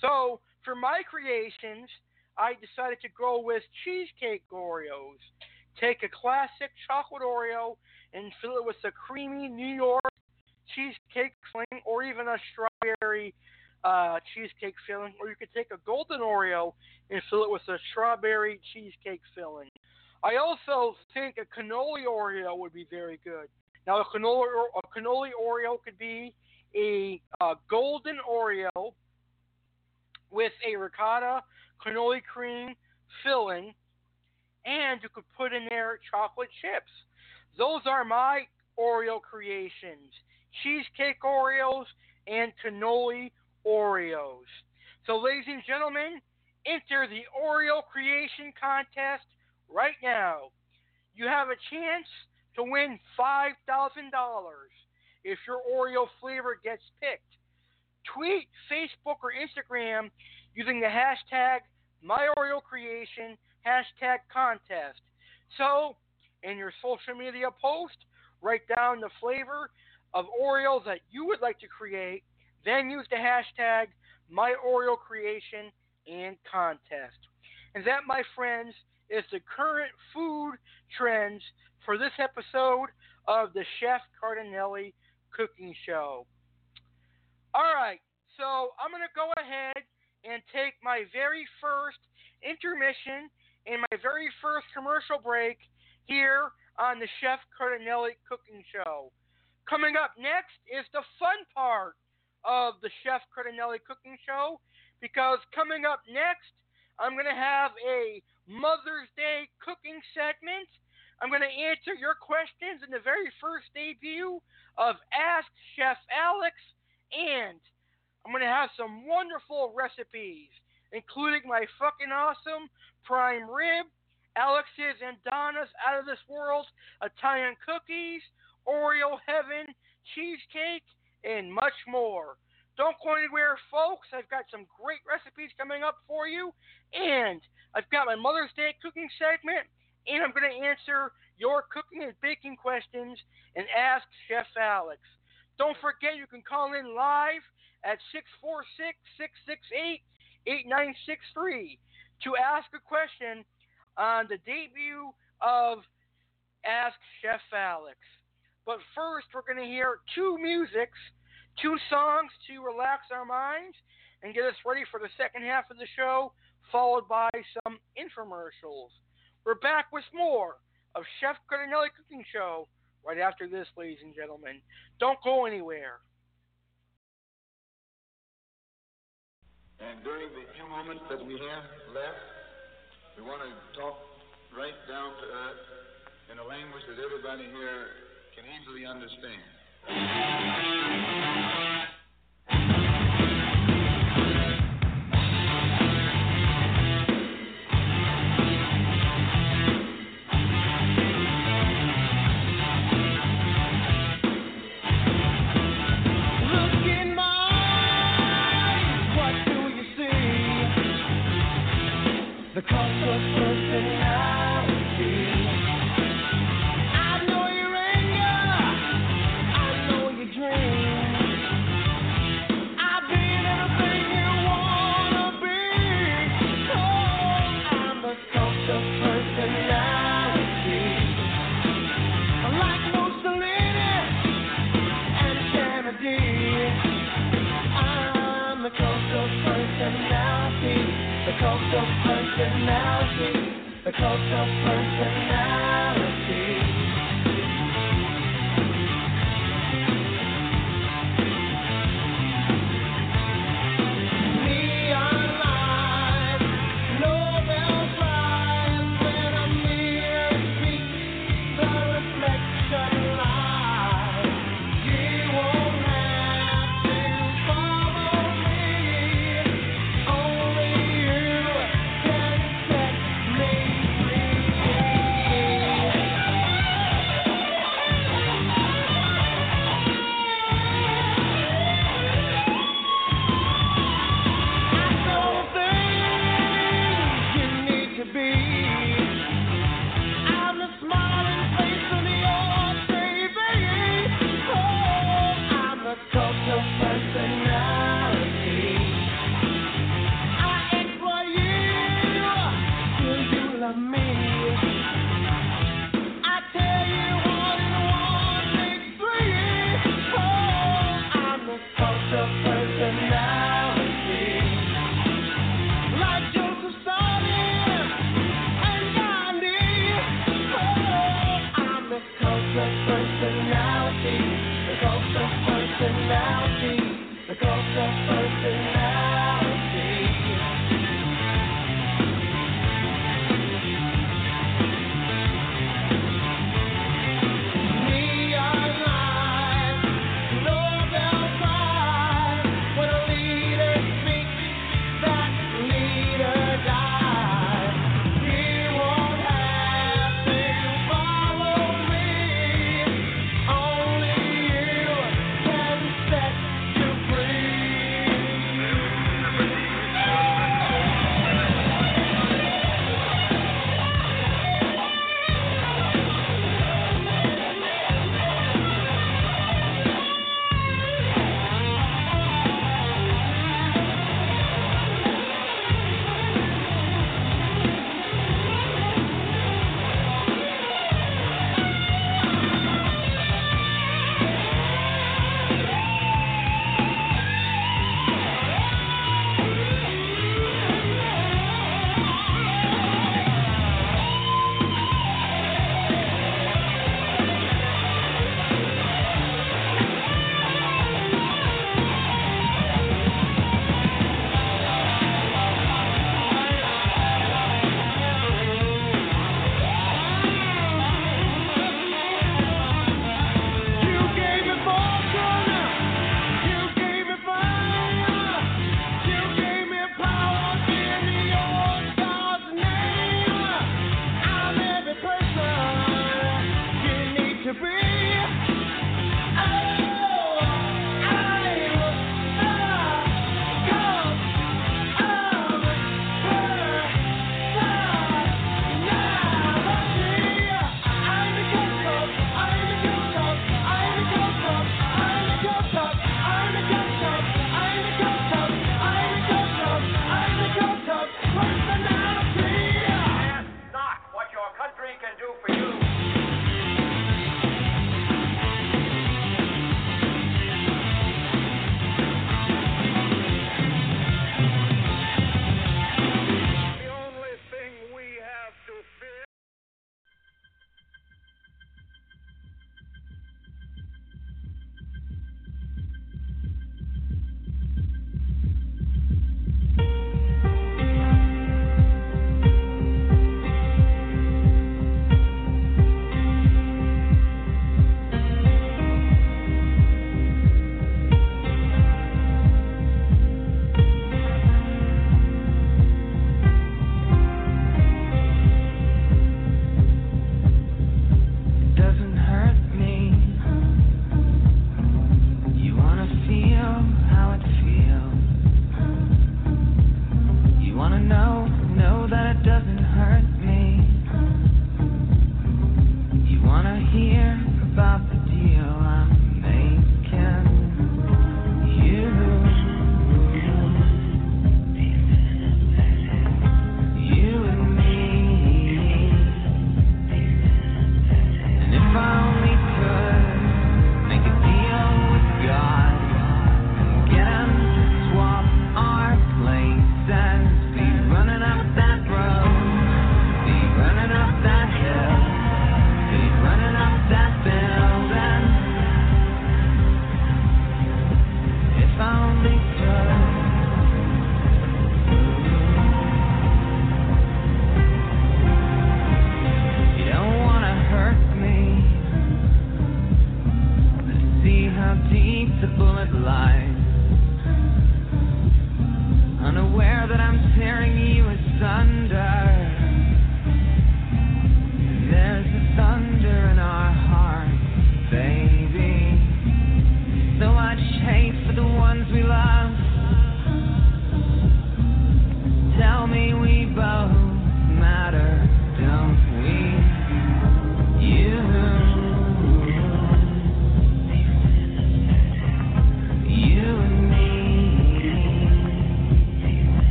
So, for my creations, I decided to go with cheesecake Oreos. Take a classic chocolate Oreo and fill it with a creamy New York cheesecake filling or even a strawberry uh, cheesecake filling. Or you could take a golden Oreo and fill it with a strawberry cheesecake filling. I also think a cannoli Oreo would be very good. Now, a cannoli, a cannoli Oreo could be a uh, golden Oreo with a ricotta cannoli cream filling, and you could put in there chocolate chips. Those are my Oreo creations: cheesecake Oreos and cannoli Oreos. So, ladies and gentlemen, enter the Oreo creation contest right now. You have a chance to win five thousand dollars if your Oreo flavor gets picked. Tweet, Facebook, or Instagram using the hashtag MyOreoCreation, hashtag contest. So, in your social media post, write down the flavor of Oreo that you would like to create, then use the hashtag MyOreoCreation and contest. And that, my friends, is the current food trends for this episode of the Chef Cardinale Cooking Show. All right, so I'm going to go ahead and take my very first intermission and my very first commercial break here on the Chef Cardinale Cooking Show. Coming up next is the fun part of the Chef Cardinale Cooking Show, because coming up next, I'm going to have a Mother's Day cooking segment. I'm going to answer your questions in the very first debut of Ask Chef Alex, and I'm going to have some wonderful recipes, including my fucking awesome prime rib, Alex's and Donna's out of this world Italian cookies, Oreo heaven, cheesecake, and much more. Don't go anywhere, folks. I've got some great recipes coming up for you, and I've got my Mother's Day cooking segment, and I'm going to answer your cooking and baking questions and Ask Chef Alex. Don't forget, you can call in live at six four six, six six eight, eight nine six three to ask a question on the debut of Ask Chef Alex. But first, we're going to hear two musics, two songs to relax our minds and get us ready for the second half of the show, followed by some infomercials. We're back with more of Chef Cardinale Cooking Show right after this, ladies and gentlemen. Don't go anywhere. And during the few moments that we have left, we want to talk right down to earth in a language that everybody here can easily understand. The cult of personality. I know your anger, I know your dreams. I've been everything you wanna be. Oh, I'm the cult of personality. Like Mussolini and Kennedy, I'm the cult of personality. The cult of personality, the cult of personality. Neon lights, Nobel Prize, when a mirror speaks, the reflection lies. You won't have to follow me, only personality.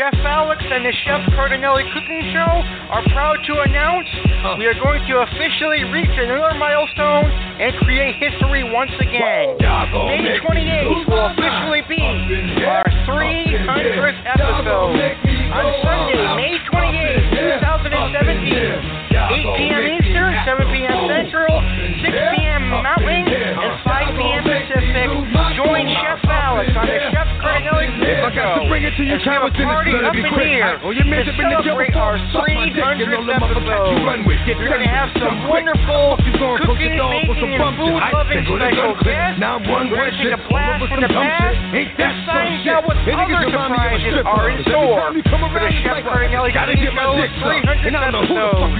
Chef Alex and the Chef Cardinale Cooking Show are proud to announce huh. we are going to officially reach another milestone and create history once again. Whoa. May twenty-eighth will officially be our three hundredth episode. On Sunday, May twenty-eighth, twenty seventeen, eight p.m. Eastern, seven p.m. Central, six p.m. Mountain, and five p.m. Pacific. Join Chef Alex on the Chef Cardinale Cooking Show. Let's have a party up in here to celebrate our three hundredth episode. You're going to have some wonderful cooking, making, and food-loving special guests. We're going to take a blast from the past and find out what other surprises are in store for the Chef Cardinale Cooking Show's three hundredth episode.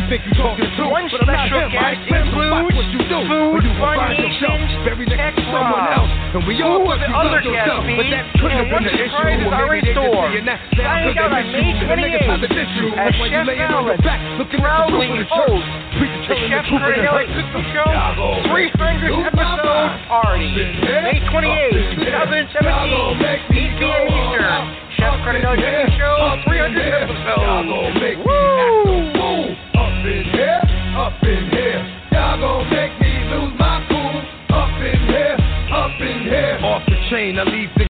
One special guest includes Food Fun Nation, Tech Rob, two of the other guests being, and one surprise is already in store. Signing out on May twenty-eighth as Chef Alex proudly hosts the Chef Cardinale Cooking Show three hundredth episode party. May twenty-eighth, twenty seventeen, eight p.m. Eastern. Chef Cardinale Cooking Show three hundredth episode. Woo! Up in here, up in here, y'all gon' make me lose my cool. Up in here, up in here, off the chain, I leave the...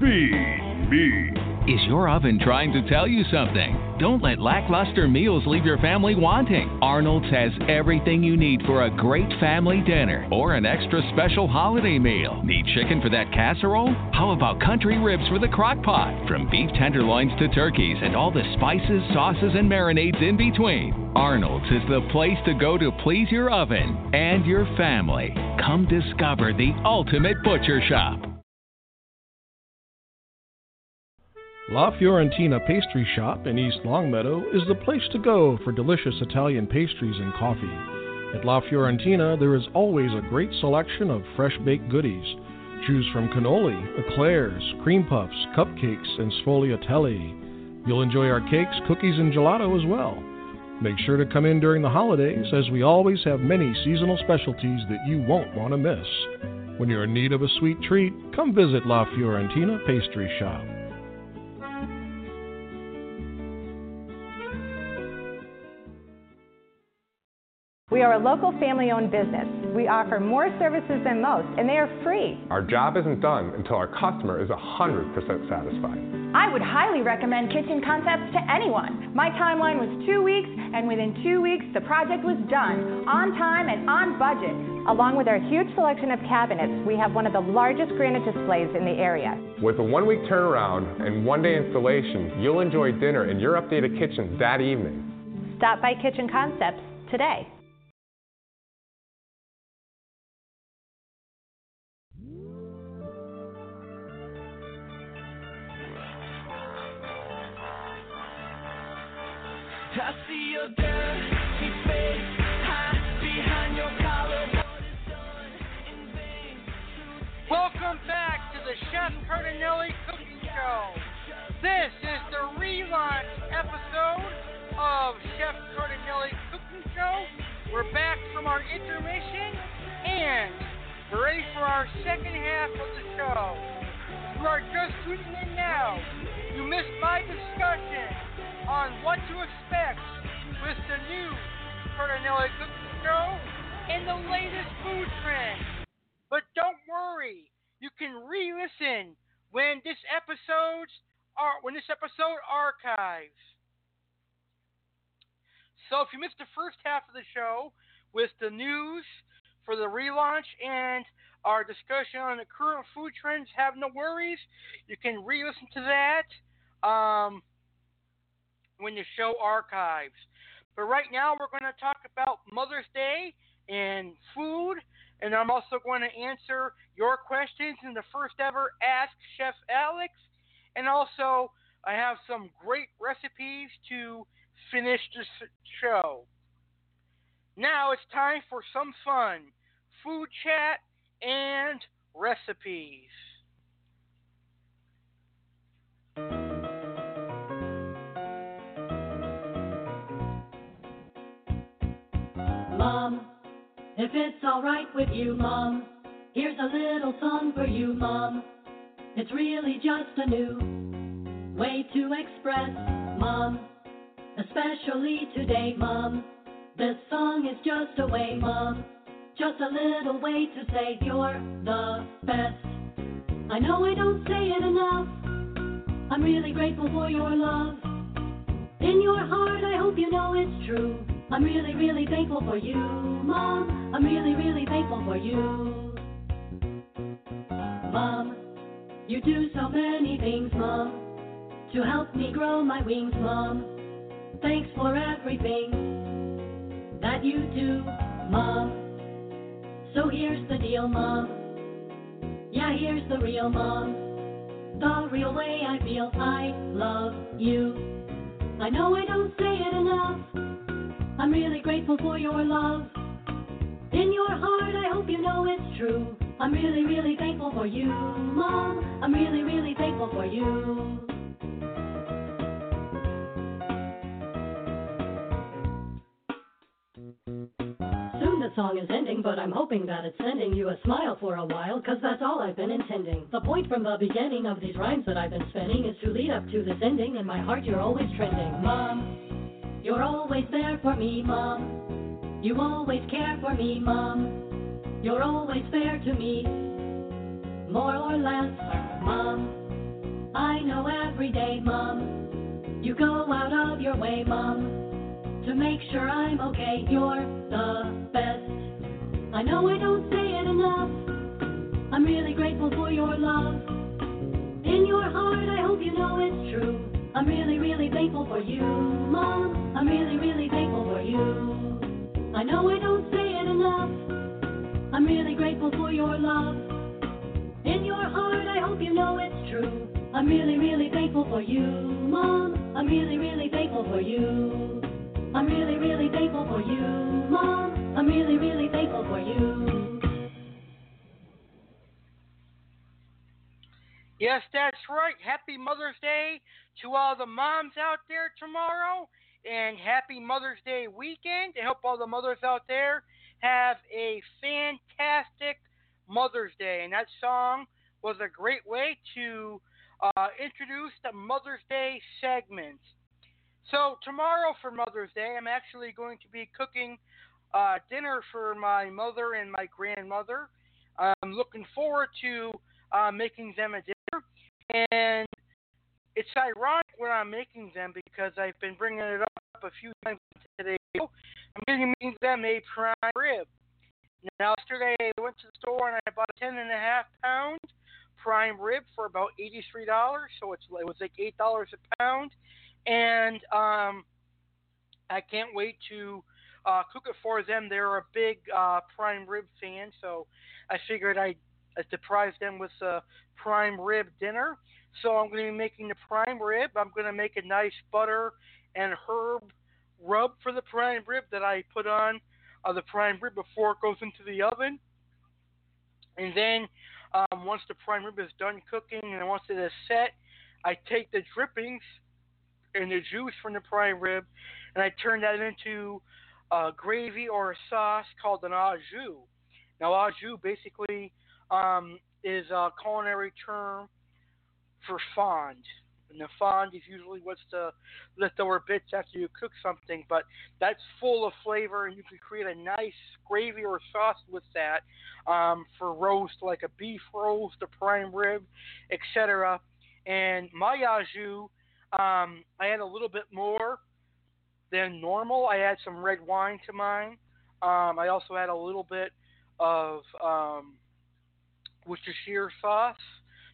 Feed me. Is your oven trying to tell you something? Don't let lackluster meals leave your family wanting. Arnold's has everything you need for a great family dinner or an extra special holiday meal. Need chicken for that casserole? How about country ribs for the crock pot? From beef tenderloins to turkeys and all the spices, sauces, and marinades in between, Arnold's is the place to go to please your oven and your family. Come discover the ultimate butcher shop. La Fiorentina Pastry Shop in East Longmeadow is the place to go for delicious Italian pastries and coffee. At La Fiorentina, there is always a great selection of fresh-baked goodies. Choose from cannoli, eclairs, cream puffs, cupcakes, and sfogliatelli. You'll enjoy our cakes, cookies, and gelato as well. Make sure to come in during the holidays, as we always have many seasonal specialties that you won't want to miss. When you're in need of a sweet treat, come visit La Fiorentina Pastry Shop. We are a local family-owned business. We offer more services than most, and they are free. Our job isn't done until our customer is one hundred percent satisfied. I would highly recommend Kitchen Concepts to anyone. My timeline was two weeks, and within two weeks, the project was done, on time and on budget. Along with our huge selection of cabinets, we have one of the largest granite displays in the area. With a one-week turnaround and one-day installation, you'll enjoy dinner in your updated kitchen that evening. Stop by Kitchen Concepts today. I see your dirty face, hide behind your collar. What is done in vain? Welcome back to the Chef Cardinale Cooking Show. This is the relaunch episode of Chef Cardinale Cooking Show. We're back from our intermission, and we're ready for our second half of the show. You are just tuning in now. You missed my discussion on what to expect with the new Cardinale Cooking Show and the latest food trends. But don't worry, you can re-listen when this episode's ar- when this episode archives. So if you missed the first half of the show with the news for the relaunch and our discussion on the current food trends, have no worries. You can re-listen to that. Um, when the show archives. But right now we're going to talk about Mother's Day and food, and I'm also going to answer your questions in the first ever Ask Chef Alex, and also I have some great recipes to finish the show. Now it's time for some fun, food chat and recipes. Mom, if it's all right with you, Mom, Here's a little song for you, Mom. It's really just a new way to express, Mom. Especially today, Mom. This song is just a way, Mom. Just a little way to say you're the best. I know I don't say it enough. I'm really grateful for your love. In your heart, I hope you know it's true. I'm really, really thankful for you, Mom. I'm really, really thankful for you. Mom, you do so many things, Mom, to help me grow my wings, Mom. Thanks for everything that you do, Mom. So here's the deal, Mom. Yeah, here's the real, Mom. The real way I feel, I love you. I know I don't say it enough. I'm really grateful for your love. In your heart, I hope you know it's true. I'm really, really thankful for you, Mom. I'm really, really thankful for you. The song is ending, but I'm hoping that it's sending you a smile for a while, cause that's all I've been intending. The point from the beginning of these rhymes that I've been spinning is to lead up to this ending. In my heart you're always trending, Mom. You're always there for me, Mom. You always care for me, Mom. You're always fair to me, more or less, Mom. I know every day, Mom, you go out of your way, Mom, to make sure I'm okay. You're the best. I know I don't say it enough. I'm really grateful for your love. In your heart, I hope you know it's true. I'm really, really thankful for you, Mom. I'm really, really thankful for you. I know I don't say it enough. I'm really grateful for your love. In your heart, I hope you know it's true. I'm really, really thankful for you, Mom. I'm really, really thankful for you. I'm really, really thankful for you, Mom. I'm really, really thankful for you. Yes, that's right. Happy Mother's Day to all the moms out there tomorrow. And happy Mother's Day weekend. I hope all the mothers out there have a fantastic Mother's Day. And that song was a great way to uh, introduce the Mother's Day segment. So tomorrow for Mother's Day, I'm actually going to be cooking uh, dinner for my mother and my grandmother. I'm looking forward to uh, making them a dinner. And it's ironic when I'm making them because I've been bringing it up a few times today. I'm going to make them a prime rib. Now, yesterday I went to the store and I bought a ten and a half pound prime rib for about eighty-three dollars. So it's, it was like eight dollars a pound. And um, I can't wait to uh, cook it for them. They're a big uh, prime rib fan, so I figured I'd, I'd surprise them with a prime rib dinner. So I'm going to be making the prime rib. I'm going to make a nice butter and herb rub for the prime rib that I put on uh, the prime rib before it goes into the oven. And then um, once the prime rib is done cooking and once it is set, I take the drippings and the juice from the prime rib, and I turn that into a gravy or a sauce called an au jus. Now, au jus basically um, is a culinary term for fond. And the fond is usually what's the leftover bits after you cook something, but that's full of flavor, and you can create a nice gravy or sauce with that um, for roast, like a beef roast, a prime rib, et cetera. And my au jus, Um, I add a little bit more than normal. I add some red wine to mine. Um, I also add a little bit of um, Worcestershire sauce,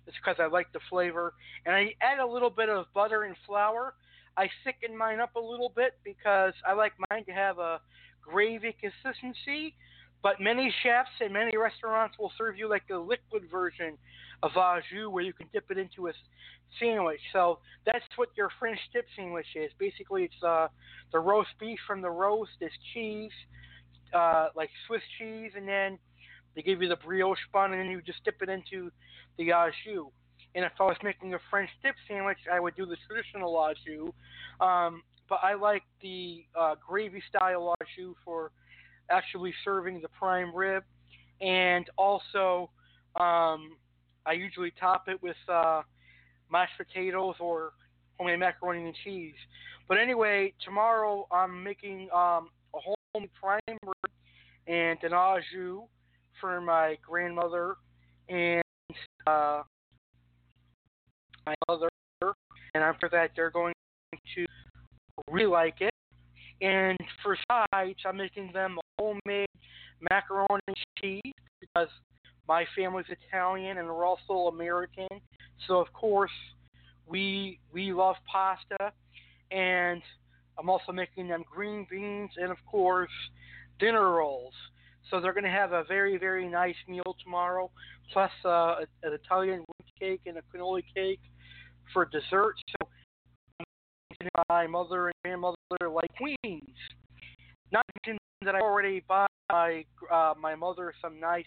just because I like the flavor. And I add a little bit of butter and flour. I thicken mine up a little bit because I like mine to have a gravy consistency. But many chefs and many restaurants will serve you like the liquid version of au jus where you can dip it into a sandwich. So that's what your French dip sandwich is. Basically, it's uh, the roast beef from the roast, this cheese, uh, like Swiss cheese, and then they give you the brioche bun, and then you just dip it into the au jus. And if I was making a French dip sandwich, I would do the traditional au jus. Um, but I like the uh, gravy-style au jus for actually serving the prime rib. And also, um, I usually top it with uh, mashed potatoes or homemade macaroni and cheese. But anyway, tomorrow I'm making um, a homemade primer and an au jus for my grandmother and uh, my mother. And after that, they're going to really like it. And for sides, I'm making them homemade macaroni and cheese because my family's Italian and we're also American. So, of course, we we love pasta. And I'm also making them green beans and, of course, dinner rolls. So they're going to have a very, very nice meal tomorrow, plus uh, an Italian root cake and a cannoli cake for dessert. So my mother and grandmother are like queens. Not to mention that I already bought my, uh, my mother some nice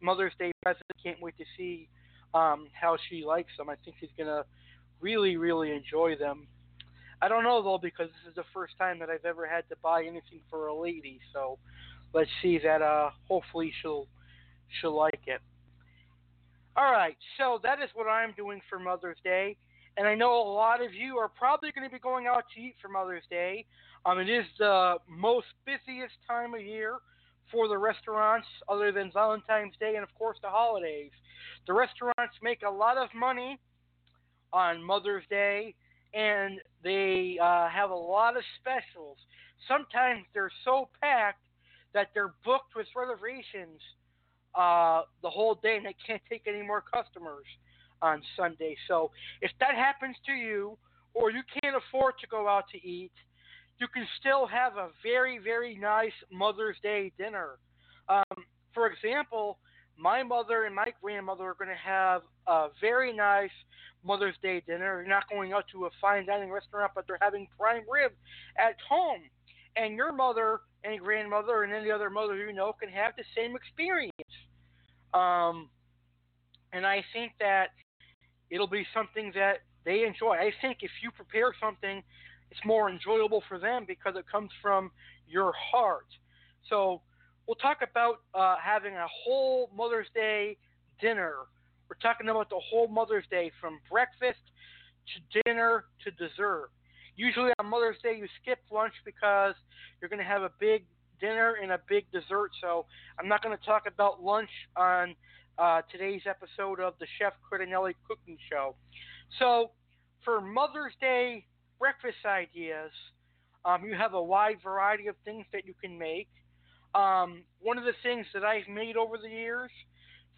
Mother's Day presents. Can't wait to see um, how she likes them. I think she's going to really, really enjoy them. I don't know, though, because this is the first time that I've ever had to buy anything for a lady. So let's see that uh, hopefully she'll, she'll like it. All right, so that is what I'm doing for Mother's Day. And I know a lot of you are probably going to be going out to eat for Mother's Day. Um, it is the most busiest time of year for the restaurants other than Valentine's Day and, of course, the holidays. The restaurants make a lot of money on Mother's Day, and they uh, have a lot of specials. Sometimes they're so packed that they're booked with reservations uh, the whole day, and they can't take any more customers on Sunday. So if that happens to you, or you can't afford to go out to eat, you can still have a very, very nice Mother's Day dinner. Um, for example, my mother and my grandmother are going to have a very nice Mother's Day dinner. You're not going out to a fine dining restaurant, but they're having prime rib at home. And your mother and grandmother and any other mother you know can have the same experience. Um, and I think that it'll be something that they enjoy. I think if you prepare something, it's more enjoyable for them because it comes from your heart. So we'll talk about uh, having a whole Mother's Day dinner. We're talking about the whole Mother's Day, from breakfast to dinner to dessert. Usually on Mother's Day, you skip lunch because you're going to have a big dinner and a big dessert. So I'm not going to talk about lunch on uh, today's episode of the Chef Cardinale Cooking Show. So for Mother's Day breakfast ideas, um, you have a wide variety of things that you can make. Um, one of the things that I've made over the years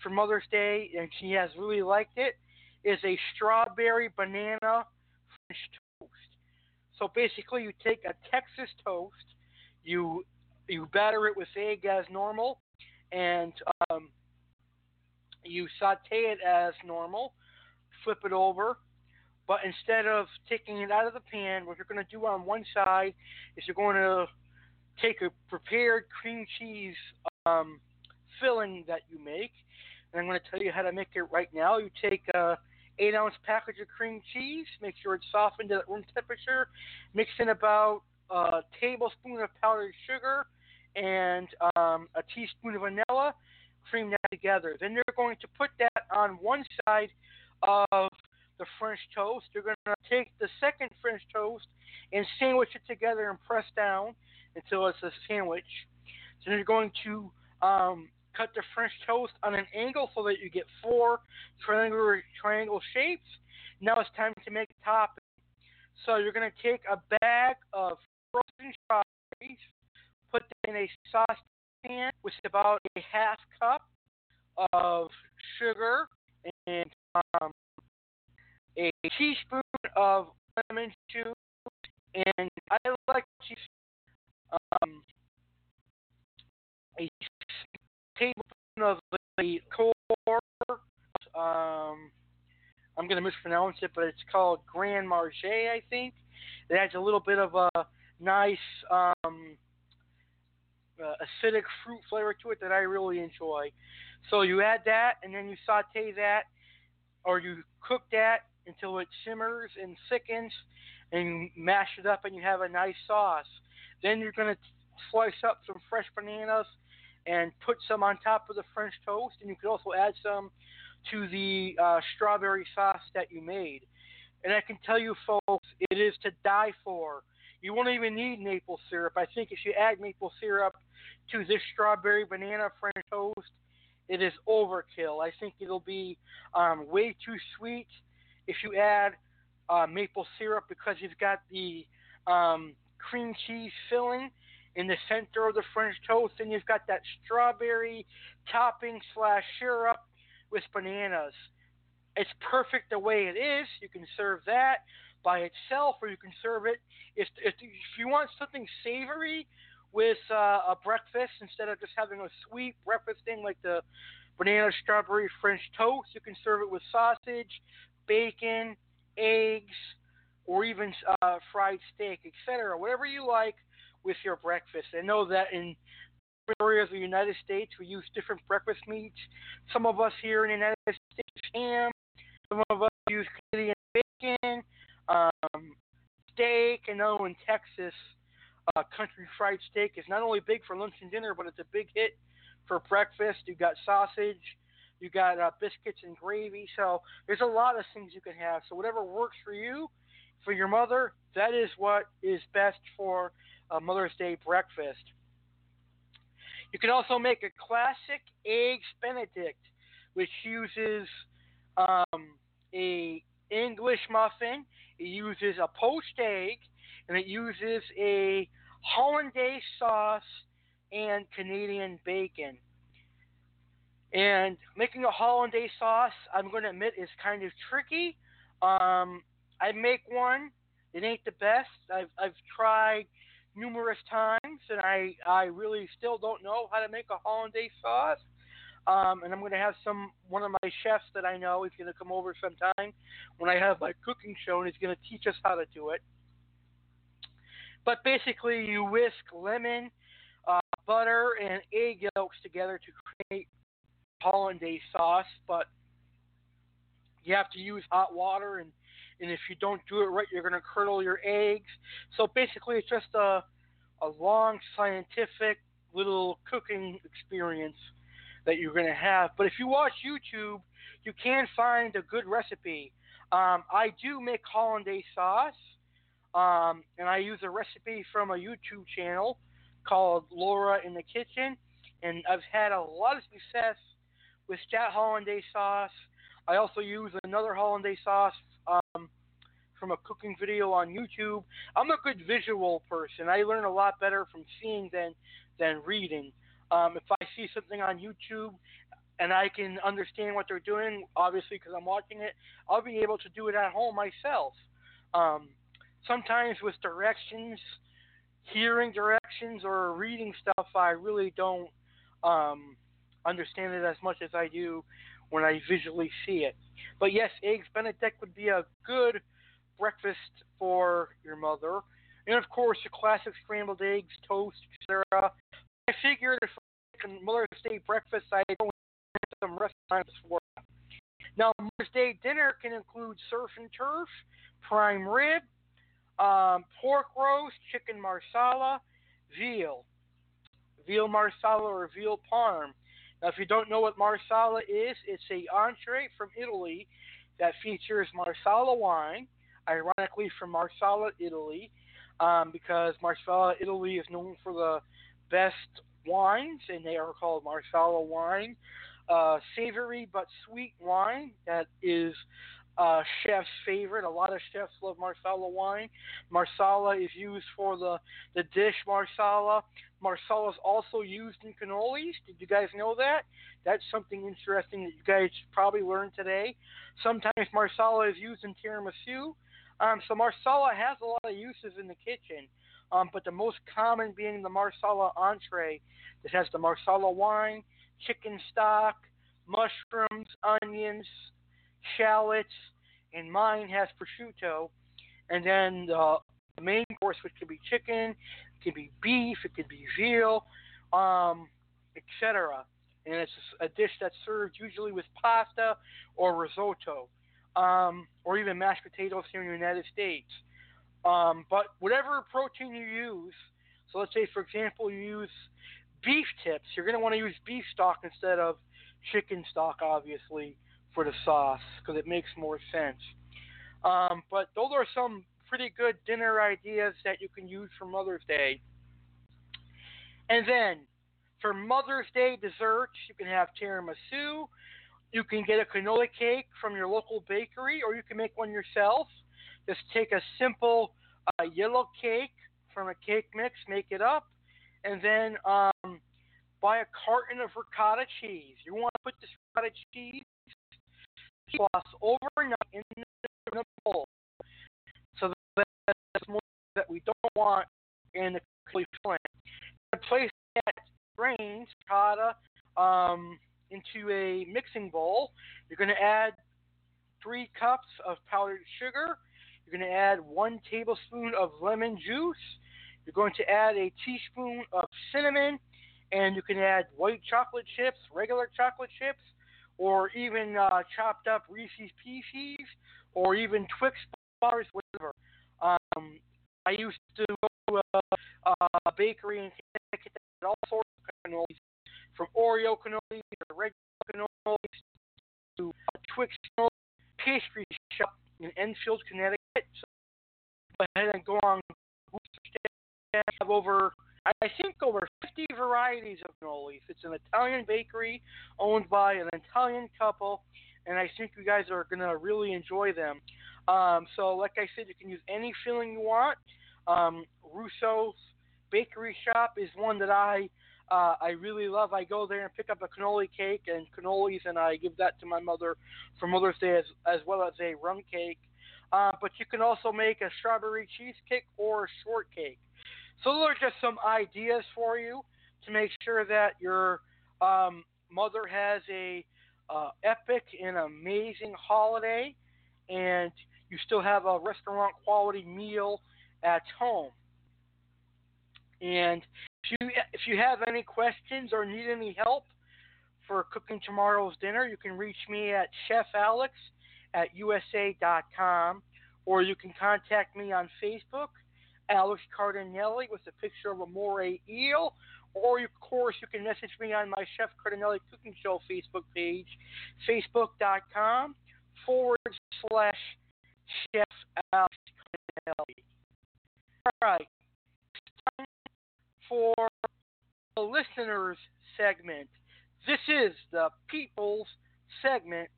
for Mother's Day, and she has really liked it, is a strawberry banana French toast. So basically, you take a Texas toast, you you batter it with egg as normal, and um, you saute it as normal, flip it over. But instead of taking it out of the pan, what you're going to do on one side is you're going to take a prepared cream cheese um, filling that you make. And I'm going to tell you how to make it right now. You take a eight ounce package of cream cheese, make sure it's softened at room temperature, mix in about a tablespoon of powdered sugar and um, a teaspoon of vanilla, cream that together. Then you're going to put that on one side of the French toast. You're going to take the second French toast and sandwich it together and press down until it's a sandwich. So then you're going to um, cut the French toast on an angle so that you get four triangular triangle shapes. Now it's time to make a topping. So you're going to take a bag of frozen strawberries, put them in a saucepan with about a half cup of sugar and um, a teaspoon of lemon juice, and I like to um, a tablespoon of the core. Um, I'm going to mispronounce it, but it's called Grand Marché, I think. It adds a little bit of a nice um, uh, acidic fruit flavor to it that I really enjoy. So you add that, and then you saute that, or you cook that until it simmers and thickens, and mash it up, and you have a nice sauce. Then you're going to slice up some fresh bananas and put some on top of the French toast, and you could also add some to the uh, strawberry sauce that you made. And I can tell you, folks, it is to die for. You won't even need maple syrup. I think if you add maple syrup to this strawberry banana French toast, it is overkill. I think it'll be um, way too sweet if you add uh, maple syrup, because you've got the um, cream cheese filling in the center of the French toast, and you've got that strawberry topping slash syrup with bananas. It's perfect the way it is. You can serve that by itself, or you can serve it if if, if you want something savory with uh, a breakfast, instead of just having a sweet breakfast thing like the banana strawberry French toast. You can serve it with sausage, bacon, eggs, or even uh, fried steak, et cetera. Whatever you like with your breakfast. I know that in areas of the United States, we use different breakfast meats. Some of us here in the United States use ham. Some of us use Canadian bacon, um, steak. I know in Texas, uh, country fried steak is not only big for lunch and dinner, but it's a big hit for breakfast. You got sausage, you got uh, biscuits and gravy. So there's a lot of things you can have. So whatever works for you, for your mother, that is what is best for a Mother's Day breakfast. You can also make a classic eggs Benedict, which uses um, a English muffin. It uses a poached egg, and it uses a Hollandaise sauce and Canadian bacon. And making a Hollandaise sauce, I'm going to admit, is kind of tricky. Um, I make one. It ain't the best. I've I've tried numerous times, and I, I really still don't know how to make a Hollandaise sauce. Um, and I'm going to have some one of my chefs that I know is going to come over sometime when I have my cooking show, and he's going to teach us how to do it. But basically, you whisk lemon, uh, butter, and egg yolks together to create Hollandaise sauce. But you have to use hot water, and And if you don't do it right, you're going to curdle your eggs. So basically, it's just a, a long, scientific little cooking experience that you're going to have. But if you watch YouTube, you can find a good recipe. Um, I do make Hollandaise sauce, um, and I use a recipe from a YouTube channel called Laura in the Kitchen. And I've had a lot of success with that Hollandaise sauce. I also use another Hollandaise sauce Um, from a cooking video on YouTube. I'm a good visual person. I learn a lot better from seeing than than reading. Um, if I see something on YouTube and I can understand what they're doing, obviously because I'm watching it, I'll be able to do it at home myself. Um, sometimes with directions, hearing directions or reading stuff, I really don't um, understand it as much as I do when I visually see it. But yes, eggs Benedict would be a good breakfast for your mother. And of course, your classic scrambled eggs, toast, et cetera. I figured if I make a Mother's Day breakfast, I don't have some restaurants for it. Now, Mother's Day dinner can include surf and turf, prime rib, um, pork roast, chicken marsala, veal. Veal marsala or veal parm. Now, if you don't know what marsala is, it's an entree from Italy that features marsala wine, ironically from Marsala, Italy, um, because Marsala, Italy is known for the best wines, and they are called marsala wine, uh, savory but sweet wine that is uh, chef's favorite. A lot of chefs love marsala wine. Marsala is used for the, the dish marsala. Marsala is also used in cannolis. Did you guys know that? That's something interesting that you guys probably learned today. Sometimes marsala is used in tiramisu. Um, so marsala has a lot of uses in the kitchen, um, but the most common being the marsala entree that has the marsala wine, chicken stock, mushrooms, onions, shallots, and mine has prosciutto. And then uh, the main course, which could be chicken, it could be beef, it could be veal, um, et cetera. And it's a dish that's served usually with pasta or risotto, um, or even mashed potatoes here in the United States. Um, but whatever protein you use, so let's say, for example, you use beef tips, you're going to want to use beef stock instead of chicken stock, obviously, for the sauce, because it makes more sense. Um, but those are some pretty good dinner ideas that you can use for Mother's Day. And then, for Mother's Day desserts, you can have tiramisu. You can get a cannoli cake from your local bakery, or you can make one yourself. Just take a simple uh, yellow cake from a cake mix, make it up, and then um, buy a carton of ricotta cheese. You want to put this ricotta cheese sauce overnight in a bowl, so that's more that we don't want in the cookie filling. Place that grains, ricotta, um, into a mixing bowl. You're going to add three cups of powdered sugar. You're going to add one tablespoon of lemon juice. You're going to add a teaspoon of cinnamon, and you can add white chocolate chips, regular chocolate chips, or even uh, chopped up Reese's Pieces, or even Twix bars, whatever. Um, I used to go to a, a bakery in Connecticut that had all sorts of cannolis, from Oreo cannolis to regular cannolis to Twix cannolis. Pastry shop in Enfield, Connecticut. So go ahead and go on. I have over, I think, over fifty varieties of cannolis. It's an Italian bakery owned by an Italian couple, and I think you guys are going to really enjoy them. Um, so, like I said, you can use any filling you want. Um, Russo's Bakery Shop is one that I uh, I really love. I go there and pick up a cannoli cake and cannolis, and I give that to my mother for Mother's Day as, as well as a rum cake. Uh, but you can also make a strawberry cheesecake or a shortcake. So those are just some ideas for you to make sure that your um, mother has a uh, epic and amazing holiday, and you still have a restaurant quality meal at home. And if you, if you have any questions or need any help for cooking tomorrow's dinner, you can reach me at chef alex at u s a dot com, or you can contact me on Facebook, Alex Cardinelli, with a picture of a moray eel, or of course you can message me on my Chef Cardinale Cooking Show Facebook page, facebook.com forward slash Chef Alex Cardinelli. All right, it's time for the listeners segment. This is the people's segment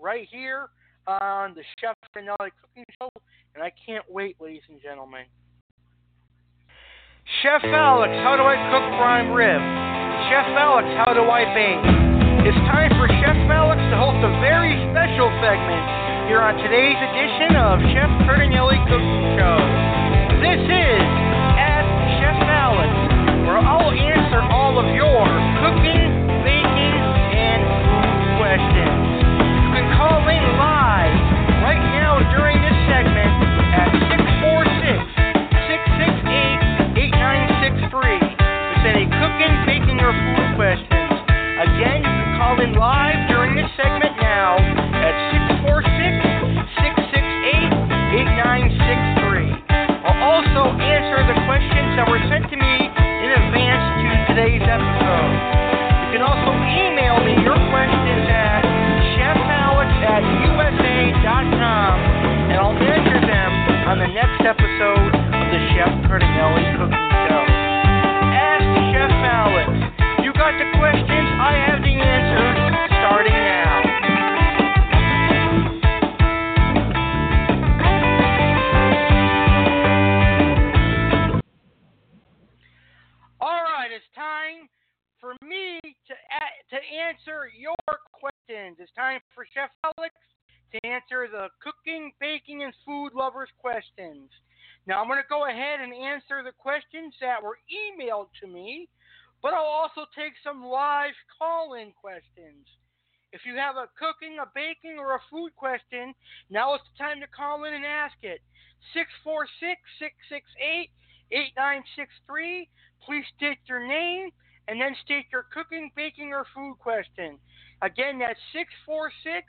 right here on the Chef Cardinale Cooking Show, and I can't wait, ladies and gentlemen. Chef Alex, how do I cook prime rib? Chef Alex, how do I bake? It's time for Chef Alex to host a very special segment here on today's edition of Chef Cardinale Cooking Show. This is At Chef Alex, where I'll answer all of your cooking, baking, and food questions. You can call in live right now during this segment at six four six, six six eight, eight nine six three with any cooking, baking, or food questions. Again, you can call in live during this segment now at six four six, six six eight, eight nine six three. I'll also answer the questions that were sent to me in advance to today's episode. You can also email me your questions at chef alex at u s a dot com, and I'll answer them on the next episode of the Chef Cardinale Cooking Show. Ask Chef Alex. You got the questions, I have the answers, starting now. All right, it's time for me to to answer your questions. It's time for Chef Alex to answer the cooking, baking, and food lovers' questions. Now, I'm going to go ahead and answer the questions that were emailed to me, but I'll also take some live call-in questions. If you have a cooking, a baking, or a food question, now it's the time to call in and ask it. six four six, six six eight, eight nine six three. Please state your name and then state your cooking, baking, or food question. Again, that's six four six,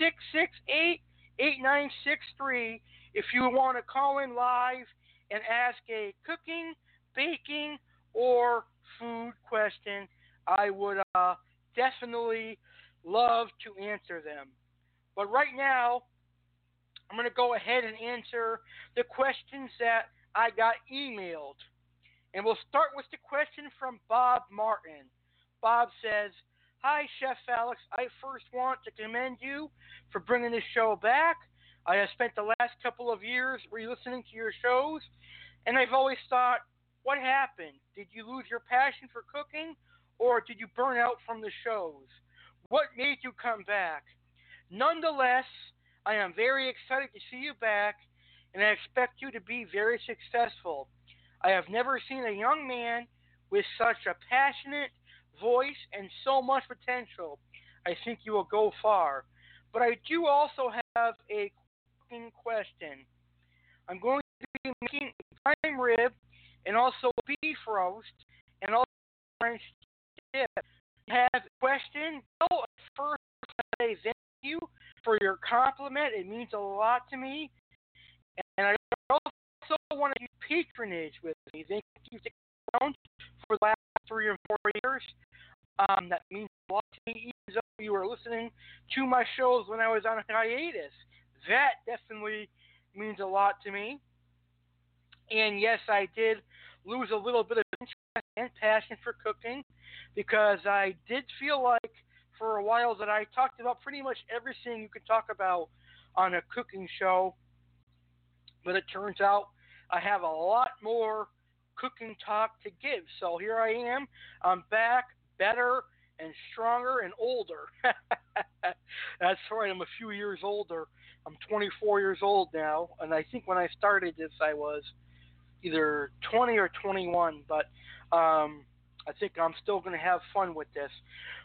six six eight, eight nine six three if you want to call in live and ask a cooking, baking, or food question, I would uh, definitely love to answer them. But right now, I'm going to go ahead and answer the questions that I got emailed. And we'll start with the question from Bob Martin. Bob says, "Hi, Chef Alex. I first want to commend you for bringing this show back. I have spent the last couple of years re-listening to your shows, and I've always thought, what happened? Did you lose your passion for cooking, or did you burn out from the shows? What made you come back? Nonetheless, I am very excited to see you back, and I expect you to be very successful. I have never seen a young man with such a passionate voice and so much potential. I think you will go far. But I do also have a cooking question. I'm going to be making a prime rib and also a beef roast and also a French dip. Do you have a question? Well, first, I say thank you for your compliment. It means a lot to me. And I also want to do patronage with me. Thank you for the last three or four years. Um, that means a lot to me, even though you were listening to my shows when I was on a hiatus. That definitely means a lot to me. And yes, I did lose a little bit of interest and passion for cooking because I did feel like for a while that I talked about pretty much everything you could talk about on a cooking show. But it turns out I have a lot more cooking talk to give. So here I am. I'm back, better, and stronger, and older. That's right. I'm a few years older. I'm twenty-four years old now. And I think when I started this, I was either twenty or twenty-one. But um, I think I'm still going to have fun with this.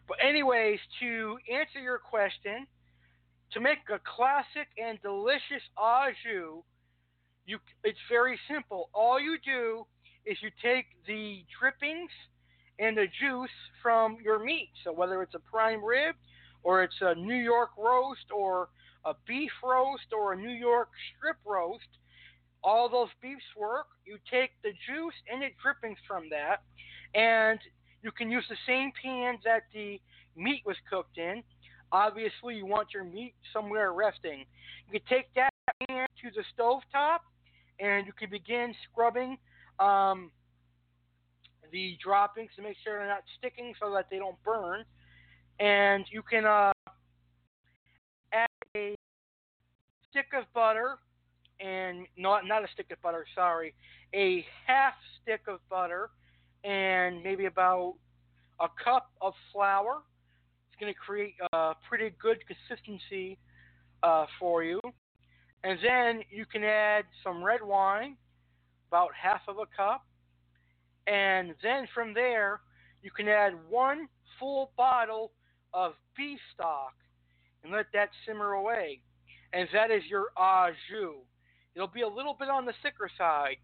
But anyways, to answer your question, to make a classic and delicious au jus, you, it's very simple. All you do is you take the drippings and the juice from your meat. So whether it's a prime rib or it's a New York roast or a beef roast or a New York strip roast, all those beefs work. You take the juice and the drippings from that, and you can use the same pan that the meat was cooked in. Obviously, you want your meat somewhere resting. You can take that pan to the stovetop, and you can begin scrubbing um, the droppings to make sure they're not sticking so that they don't burn. And you can uh, add a stick of butter, and not, not a stick of butter, sorry, a half stick of butter and maybe about a cup of flour. It's going to create a pretty good consistency uh, for you. And then you can add some red wine, about half of a cup. And then from there, you can add one full bottle of beef stock and let that simmer away. And that is your au jus. It'll be a little bit on the thicker side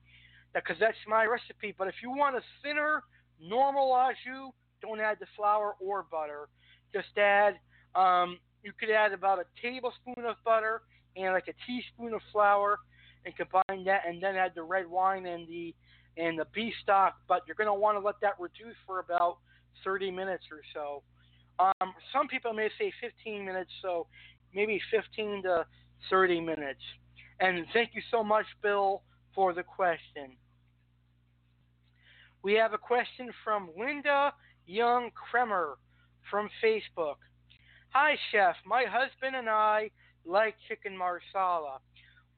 because that's my recipe. But if you want a thinner, normal au jus, don't add the flour or butter. Just add, um, you could add about a tablespoon of butter and like a teaspoon of flour, and combine that, and then add the red wine and the and the beef stock. But you're going to want to let that reduce for about thirty minutes or so. Um, some people may say fifteen minutes, so maybe fifteen to thirty minutes. And thank you so much, Bill, for the question. We have a question from Linda Young Kremer from Facebook. Hi, Chef. My husband and I like chicken marsala.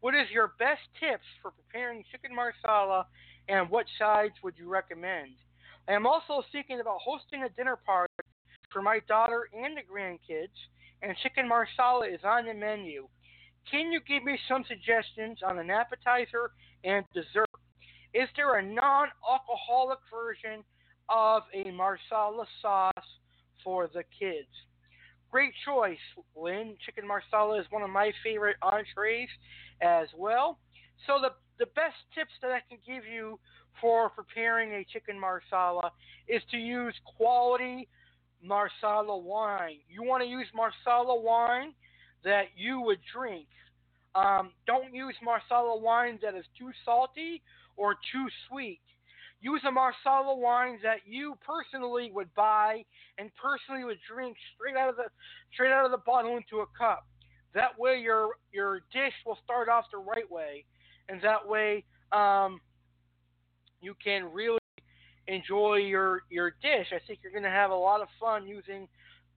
What is your best tips for preparing chicken marsala, and what sides would you recommend? I am also thinking about hosting a dinner party for my daughter and the grandkids, and chicken marsala is on the menu. Can you give me some suggestions on an appetizer and dessert? Is there a non-alcoholic version of a marsala sauce for the kids? Great choice, Lynn. Chicken marsala is one of my favorite entrees as well. So the the best tips that I can give you for preparing a chicken marsala is to use quality marsala wine. You want to use marsala wine that you would drink. Um, don't use marsala wine that is too salty or too sweet. Use the Marsala wines that you personally would buy and personally would drink straight out of the straight out of the bottle into a cup. That way, your your dish will start off the right way, and that way, um, you can really enjoy your your dish. I think you're going to have a lot of fun using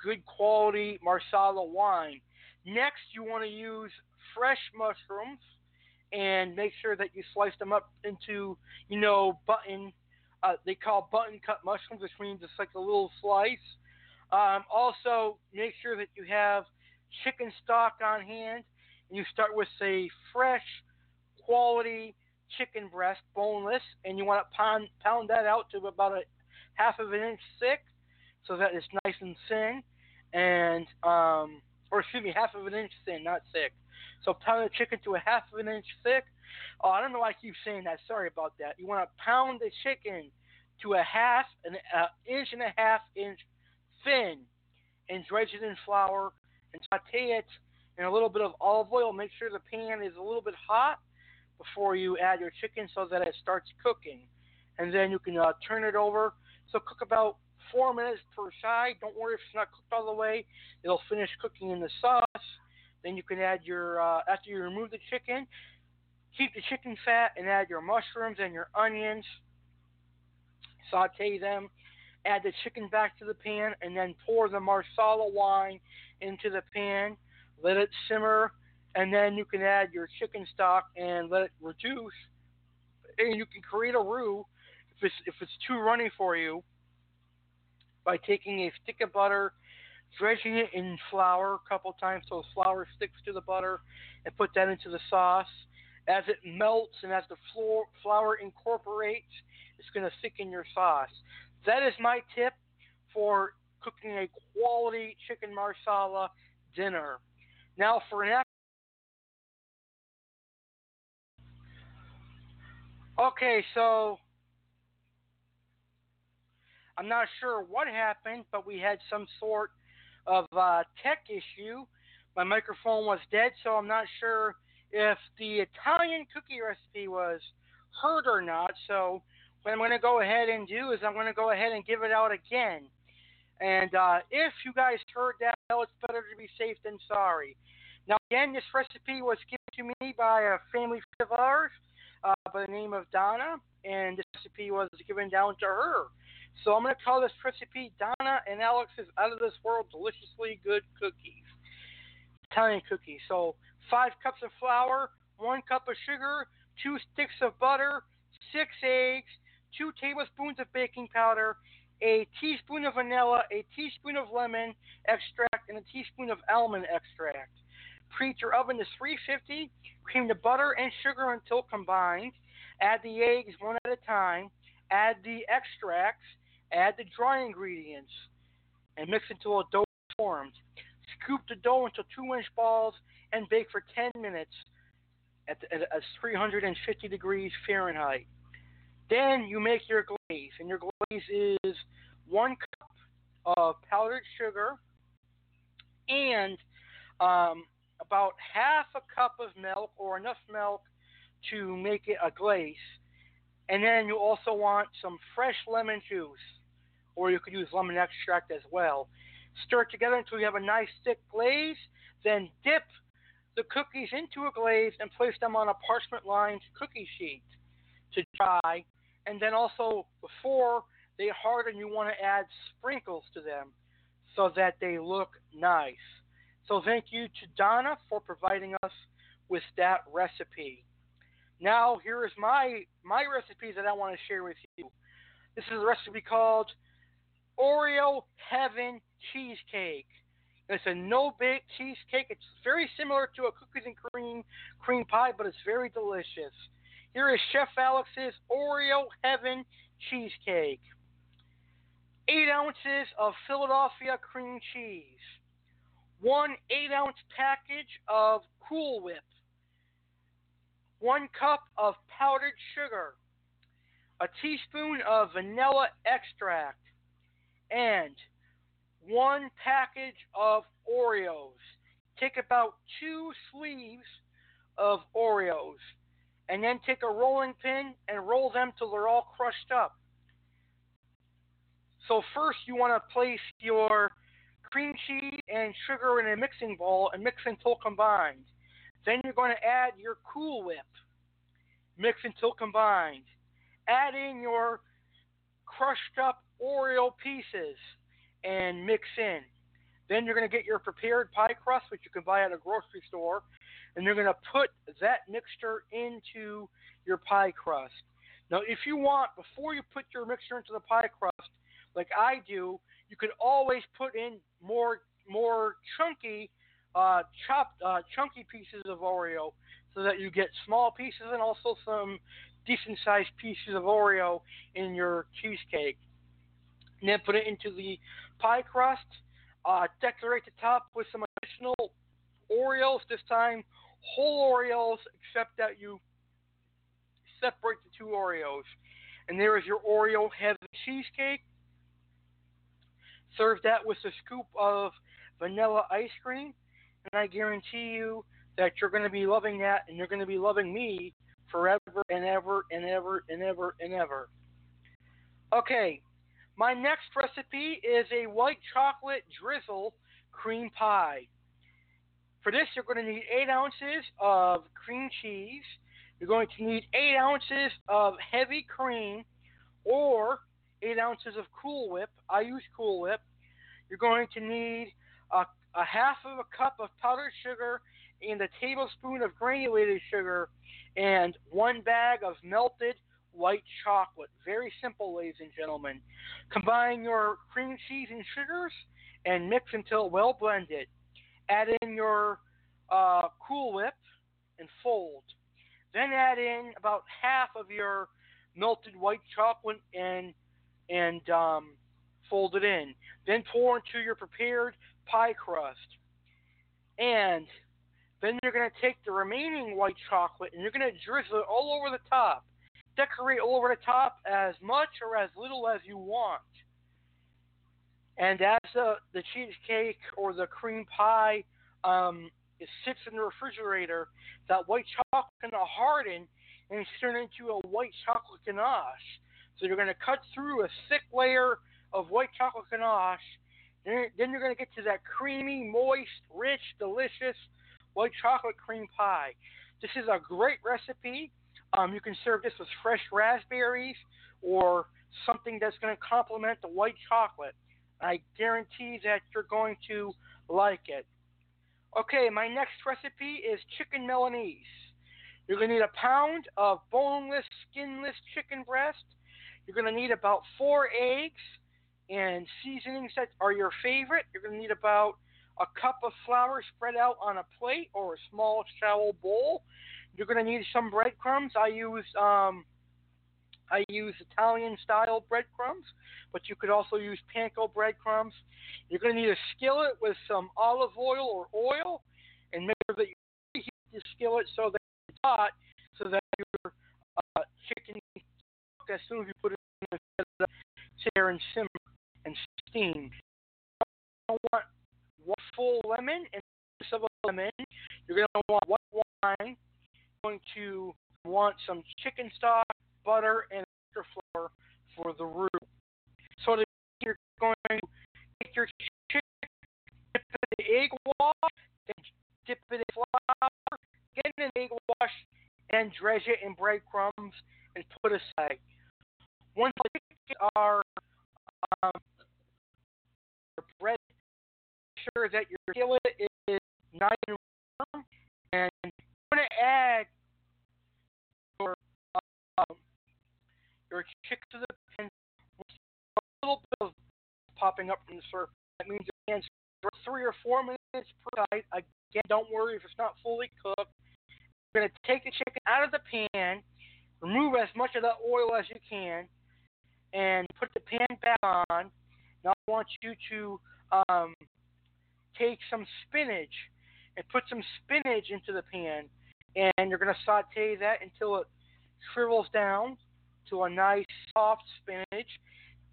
good quality Marsala wine. Next, you want to use fresh mushrooms and make sure that you slice them up into, you know, button. Uh, they call button cut mushrooms, which means it's like a little slice. Um, also, make sure that you have chicken stock on hand, and you start with a fresh quality chicken breast, boneless, and you want to pound, pound that out to about a half of an inch thick so that it's nice and thin, and um, or excuse me, half of an inch thin, not thick. So pound the chicken to a half of an inch thick. Oh, I don't know why I keep saying that. Sorry about that. You want to pound the chicken to a half, an uh, inch and a half inch thin, and dredge it in flour and saute it in a little bit of olive oil. Make sure the pan is a little bit hot before you add your chicken so that it starts cooking. And then you can uh, turn it over. So cook about four minutes per side. Don't worry if it's not cooked all the way. It'll finish cooking in the sauce. Then you can add your, uh, after you remove the chicken, keep the chicken fat and add your mushrooms and your onions. Saute them. Add the chicken back to the pan and then pour the Marsala wine into the pan. Let it simmer, and then you can add your chicken stock and let it reduce. And you can create a roux if it's, if it's too runny for you by taking a stick of butter, dredging it in flour a couple times so the flour sticks to the butter, and put that into the sauce. As it melts and as the flour incorporates, it's going to thicken your sauce. That is my tip for cooking a quality chicken Marsala dinner. Now for an Okay, so I'm not sure what happened, but we had some sort of uh, tech issue. My microphone was dead, so I'm not sure if the Italian cookie recipe was heard or not. So what I'm going to go ahead and do is I'm going to go ahead and give it out again. And uh, if you guys heard that, well, it's better to be safe than sorry. Now, again, this recipe was given to me by a family friend of ours uh, by the name of Donna, and this recipe was given down to her. So I'm going to call this recipe Donna and Alex's Out of This World Deliciously Good Cookies, Italian cookies. So five cups of flour, one cup of sugar, two sticks of butter, six eggs, two tablespoons of baking powder, a teaspoon of vanilla, a teaspoon of lemon extract, and a teaspoon of almond extract. Preheat your oven to three fifty. Cream the butter and sugar until combined. Add the eggs one at a time. Add the extracts. Add the dry ingredients. And mix until a dough is formed. Scoop the dough into two-inch balls and bake for ten minutes at, the, at, at three hundred fifty degrees Fahrenheit. Then you make your glaze, and your glaze is one cup of powdered sugar and um, about half a cup of milk, or enough milk to make it a glaze. And then you also want some fresh lemon juice, or you could use lemon extract as well. Stir it together until you have a nice thick glaze, then dip the cookies into a glaze and place them on a parchment-lined cookie sheet to dry. And then also, before they harden, you want to add sprinkles to them so that they look nice. So thank you to Donna for providing us with that recipe. Now here is my, my recipe that I want to share with you. This is a recipe called Oreo Heaven Cheesecake. It's a no-bake cheesecake. It's very similar to a cookies and cream cream pie, but it's very delicious. Here is Chef Alex's Oreo Heaven Cheesecake. Eight ounces of Philadelphia cream cheese. One eight-ounce package of Cool Whip. One cup of powdered sugar. A teaspoon of vanilla extract. And one package of Oreos. Take about two sleeves of Oreos and then take a rolling pin and roll them till they're all crushed up. So first you want to place your cream cheese and sugar in a mixing bowl and mix until combined. Then you're going to add your Cool Whip. Mix until combined. Add in your crushed up Oreo pieces and mix in. Then you're going to get your prepared pie crust, which you can buy at a grocery store, and you're going to put that mixture into your pie crust. Now, if you want, before you put your mixture into the pie crust, like I do, you could always put in more more chunky, uh, chopped, uh, chunky pieces of Oreo so that you get small pieces and also some decent-sized pieces of Oreo in your cheesecake. And then put it into the pie crust. Uh, decorate the top with some additional Oreos, this time whole Oreos, except that you separate the two Oreos. And there is your Oreo heavy cheesecake. Serve that with a scoop of vanilla ice cream, and I guarantee you that you're going to be loving that, and you're going to be loving me forever and ever and ever and ever and ever. Okay, my next recipe is a white chocolate drizzle cream pie. For this, you're going to need eight ounces of cream cheese. You're going to need eight ounces of heavy cream or eight ounces of Cool Whip. I use Cool Whip. You're going to need a, a half of a cup of powdered sugar and a tablespoon of granulated sugar and one bag of melted white chocolate. Very simple, ladies and gentlemen. Combine your cream cheese and sugars and mix until well blended. Add in your uh, Cool Whip and fold. Then add in about half of your melted white chocolate and and um, fold it in. Then pour into your prepared pie crust. And then you're going to take the remaining white chocolate and you're going to drizzle it all over the top. Decorate all over the top as much or as little as you want. And as the, the cheesecake or the cream pie um, it sits in the refrigerator, that white chocolate is going to harden and it's turned into a white chocolate ganache. So you're going to cut through a thick layer of white chocolate ganache. Then, then you're going to get to that creamy, moist, rich, delicious white chocolate cream pie. This is a great recipe. Um, you can serve this with fresh raspberries or something that's going to complement the white chocolate. I guarantee that you're going to like it. Okay, my next recipe is chicken Milanese. You're going to need a pound of boneless, skinless chicken breast. You're going to need about four eggs and seasonings that are your favorite. You're going to need about a cup of flour spread out on a plate or a small, shallow bowl. You're going to need some breadcrumbs. I use um, I use Italian-style breadcrumbs, but you could also use panko breadcrumbs. You're going to need a skillet with some olive oil or oil, and make sure that you preheat the skillet so that it's hot, so that your uh, chicken can cook as soon as you put it in the sit there and simmer and steam. You're going to want one full lemon and a piece of a lemon. You're going to want white wine. Going to want some chicken stock, butter, and extra flour for the roux. So that you're going to take your chicken, dip it in the egg wash, then dip it in flour, get it in the egg wash, and dredge it in breadcrumbs and put aside. Once the chicken are um, bread, make sure that your skillet is nice and warm, and I'm going to add your, um, your chicken to the pan with a little bit of popping up from the surface. That means your pan's three or four minutes per side. Again, don't worry if it's not fully cooked. You're going to take the chicken out of the pan, remove as much of that oil as you can, and put the pan back on. Now I want you to um, take some spinach and put some spinach into the pan. And you're going to saute that until it shrivels down to a nice soft spinach.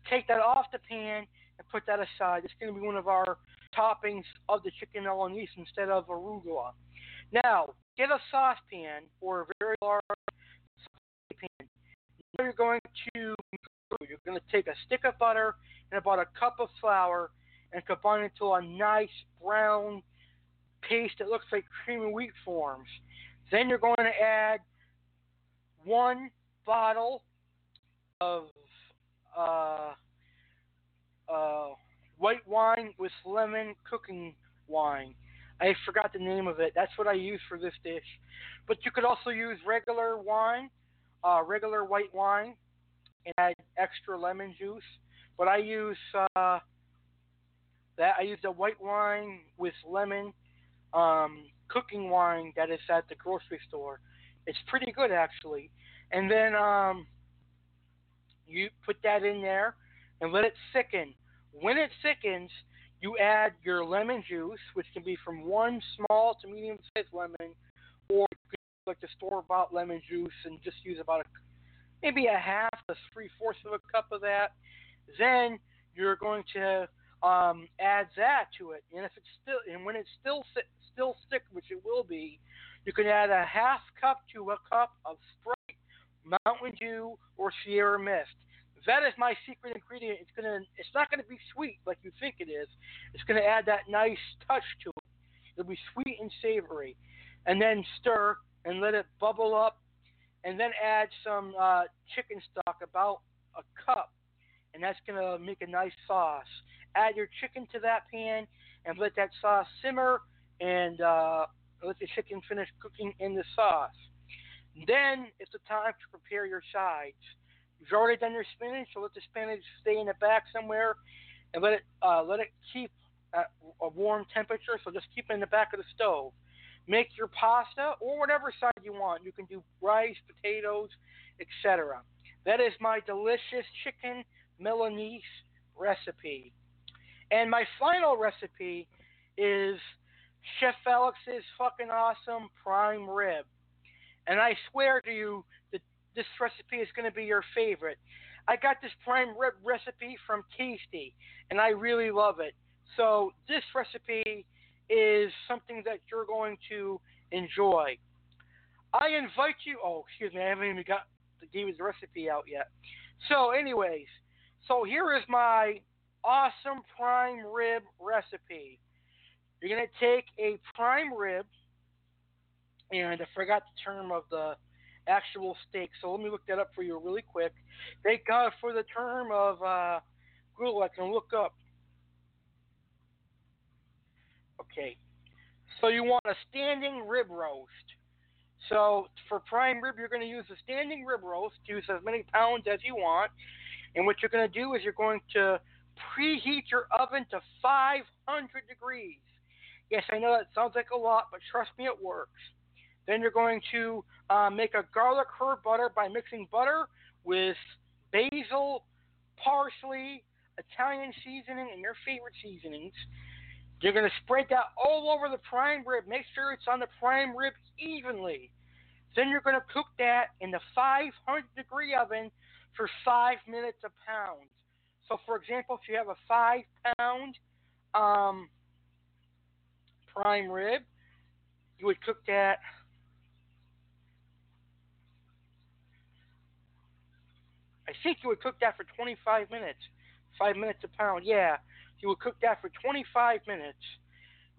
Take that off the pan and put that aside. It's going to be one of our toppings of the chicken Milanese instead of arugula. Now, get a saucepan or a very large you're going to you're going to take a stick of butter and about a cup of flour and combine it into a nice brown paste that looks like cream and wheat forms. Then you're going to add one bottle of uh, uh, white wine with lemon cooking wine. I forgot the name of it. That's what I use for this dish. But you could also use regular wine, uh, regular white wine, and add extra lemon juice. But I use uh, that. I use the white wine with lemon um, cooking wine that is at the grocery store. It's pretty good, actually. And then um, you put that in there and let it thicken. When it thickens, you add your lemon juice, which can be from one small to medium-sized lemon, or you could use like the store-bought lemon juice and just use about a, maybe a half to three-fourths of a cup of that. Then you're going to um, add that to it, and if it's still, and when it's still still thick, which it will be, you can add a half cup to a cup of Sprite, Mountain Dew, or Sierra Mist. That is my secret ingredient. It's gonna. It's not gonna be sweet like you think it is. It's gonna add that nice touch to it. It'll be sweet and savory, and then stir and let it bubble up, and then add some uh, chicken stock, about a cup, and that's gonna make a nice sauce. Add your chicken to that pan and let that sauce simmer, and uh, let the chicken finish cooking in the sauce. Then it's the time to prepare your sides. You've already done your spinach, so let the spinach stay in the back somewhere, and let it uh, let it keep at a warm temperature. So just keep it in the back of the stove. Make your pasta or whatever side you want. You can do rice, potatoes, et cetera. That is my delicious chicken Milanese recipe. And my final recipe is Chef Alex's fucking awesome prime rib. And I swear to you, this recipe is going to be your favorite. I got this prime rib recipe from Tasty, and I really love it. So this recipe is something that you're going to enjoy. I invite you... Oh, excuse me, I haven't even got the, gave the recipe out yet. So anyways, so here is my awesome prime rib recipe. You're going to take a prime rib, and I forgot the term of the actual steak, so let me look that up for you really quick. Thank God for the term of uh, Google I can look up. Okay, so you want a standing rib roast. So for prime rib, you're going to use a standing rib roast. Use as many pounds as you want. And what you're going to do is you're going to preheat your oven to five hundred degrees. Yes, I know that sounds like a lot, but trust me, it works. Then you're going to uh, make a garlic herb butter by mixing butter with basil, parsley, Italian seasoning, and your favorite seasonings. You're going to spread that all over the prime rib. Make sure it's on the prime rib evenly. Then you're going to cook that in the five hundred degree oven for five minutes a pound. So, for example, if you have a five pound um, prime rib, you would cook that... I think you would cook that for twenty-five minutes. Five minutes a pound. Yeah, you would cook that for twenty-five minutes.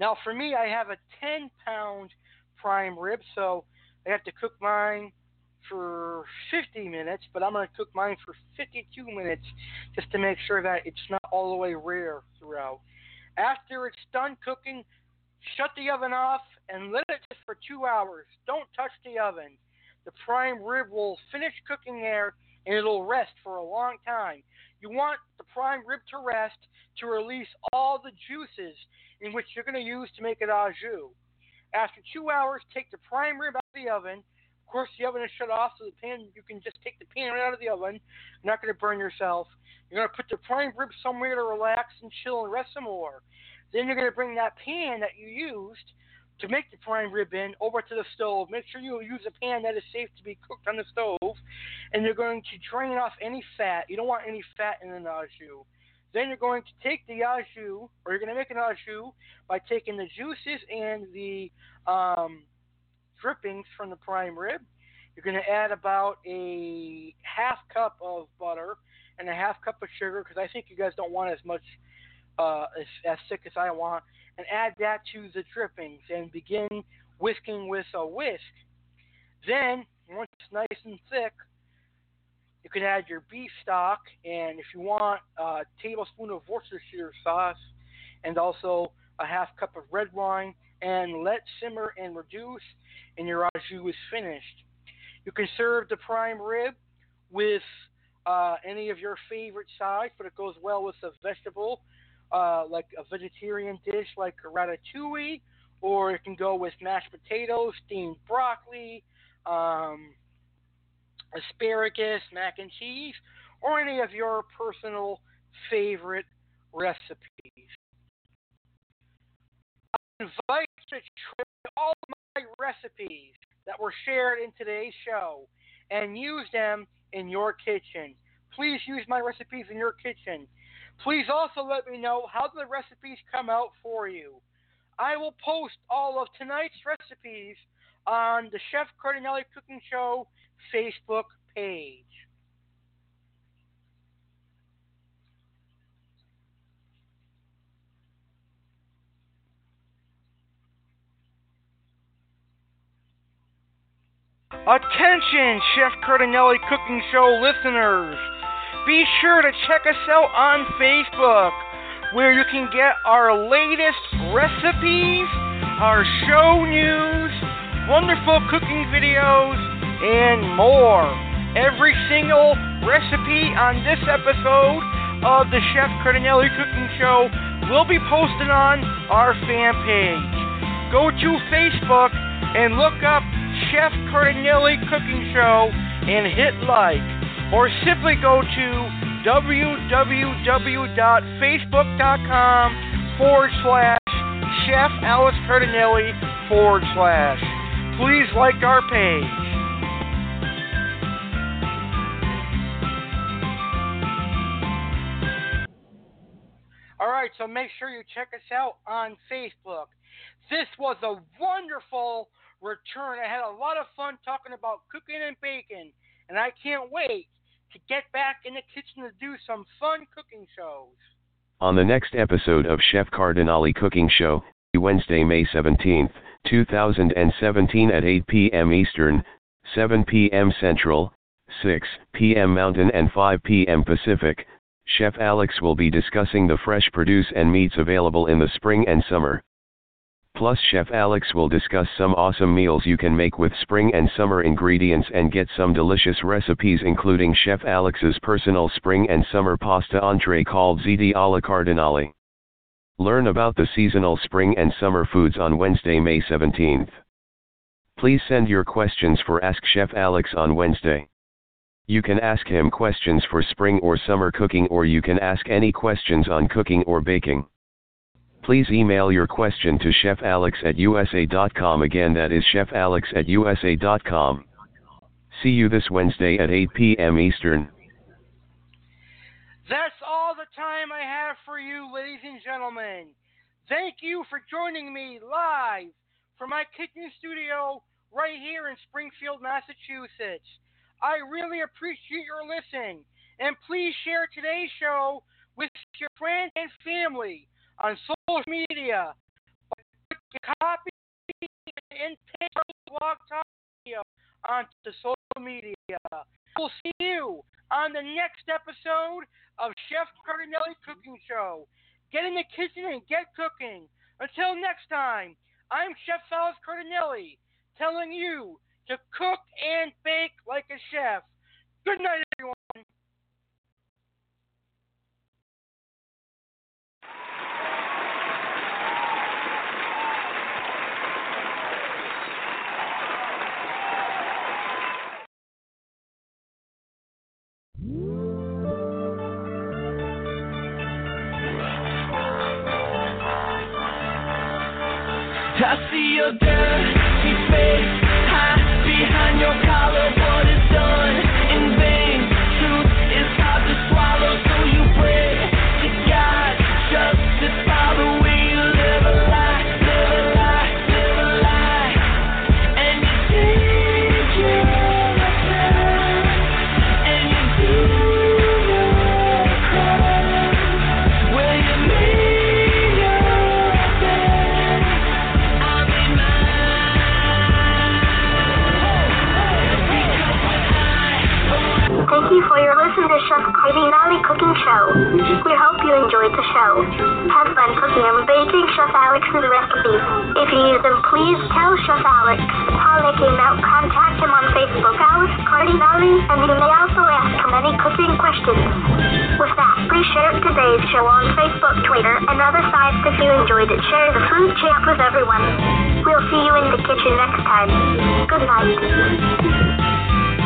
Now, for me, I have a ten pound prime rib, so I have to cook mine for fifty minutes, but I'm going to cook mine for fifty-two minutes just to make sure that it's not all the way rare throughout. After it's done cooking, shut the oven off and let it sit for two hours. Don't touch the oven. The prime rib will finish cooking there, and it'll rest for a long time. You want the prime rib to rest to release all the juices in which you're going to use to make it au jus. After two hours, take the prime rib out of the oven. Of course, the oven is shut off, so the pan, you can just take the pan right out of the oven. You're not going to burn yourself. You're going to put the prime rib somewhere to relax and chill and rest some more. Then you're going to bring that pan that you used to make the prime rib in over to the stove. Make sure you use a pan that is safe to be cooked on the stove, and you're going to drain off any fat. You don't want any fat in an au jus. Then you're going to take the au jus, or you're going to make an au jus by taking the juices and the um, drippings from the prime rib. You're going to add about a half cup of butter and a half cup of sugar, because I think you guys don't want as much uh, as, as thick as I want, and add that to the drippings and begin whisking with a whisk. Then, once it's nice and thick, you can add your beef stock, and if you want, a tablespoon of Worcestershire sauce, and also a half cup of red wine, and let simmer and reduce, and your au jus is finished. You can serve the prime rib with uh, any of your favorite sides, but it goes well with a vegetable, uh, like a vegetarian dish like a ratatouille, or it can go with mashed potatoes, steamed broccoli, um, asparagus, mac and cheese, or any of your personal favorite recipes. I invite you to try all my recipes that were shared in today's show and use them in your kitchen. Please use my recipes in your kitchen. Please also let me know how the recipes come out for you. I will post all of tonight's recipes on the Chef Cardinale Cooking Show Facebook page. Attention, Chef Cardinale Cooking Show listeners! Be sure to check us out on Facebook, where you can get our latest recipes, our show news, wonderful cooking videos, and more. Every single recipe on this episode of the Chef Cardinale Cooking Show will be posted on our fan page. Go to Facebook and look up Chef Cardinale Cooking Show and hit like, or simply go to www.facebook.com forward slash Chef Alex Cardinelli forward slash. Please like our page. Alright, so make sure you check us out on Facebook. This was a wonderful return. I had a lot of fun talking about cooking and baking, and I can't wait to get back in the kitchen to do some fun cooking shows. On the next episode of Chef Cardinale Cooking Show, Wednesday, May seventeenth, two thousand seventeen at eight p.m. Eastern, seven p.m. Central, six p.m. Mountain, and five p.m. Pacific, Chef Alex will be discussing the fresh produce and meats available in the spring and summer. Plus, Chef Alex will discuss some awesome meals you can make with spring and summer ingredients and get some delicious recipes, including Chef Alex's personal spring and summer pasta entree called Z D alla Cardinale. Learn about the seasonal spring and summer foods on Wednesday, May seventeenth. Please send your questions for Ask Chef Alex on Wednesday. You can ask him questions for spring or summer cooking, or you can ask any questions on cooking or baking. Please email your question to chef alex at u s a dot com. Again, that is chef alex at u s a dot com. See you this Wednesday at eight p.m. Eastern. That's all the time I have for you, ladies and gentlemen. Thank you for joining me live from my kitchen studio right here in Springfield, Massachusetts. I really appreciate your listen, and please share today's show with your friends and family on social media. Copy and paste our Blog Talk Radio onto social media. We'll see you on the next episode of Chef Cardinale Cooking Show. Get in the kitchen and get cooking. Until next time, I'm Chef Alex Cardinelli, telling you to cook and bake like a chef. Good night, everyone. I see your dirty face hide behind your collar. What is done in vain? Truth is hard to swallow, so you pray to God just to follow the way you live a lie, live a lie, live a lie, and you take your time, and Cardinale Cooking Show. We hope you enjoyed the show. Have fun cooking and baking Chef Alex's recipes. If you use them, please tell Chef Alex how they came out. Contact him on Facebook, Alex Cardinelli, and you may also ask him any cooking questions. With that, please share today's show on Facebook, Twitter, and other sites if you enjoyed it. Share the food champ with everyone. We'll see you in the kitchen next time. Good night.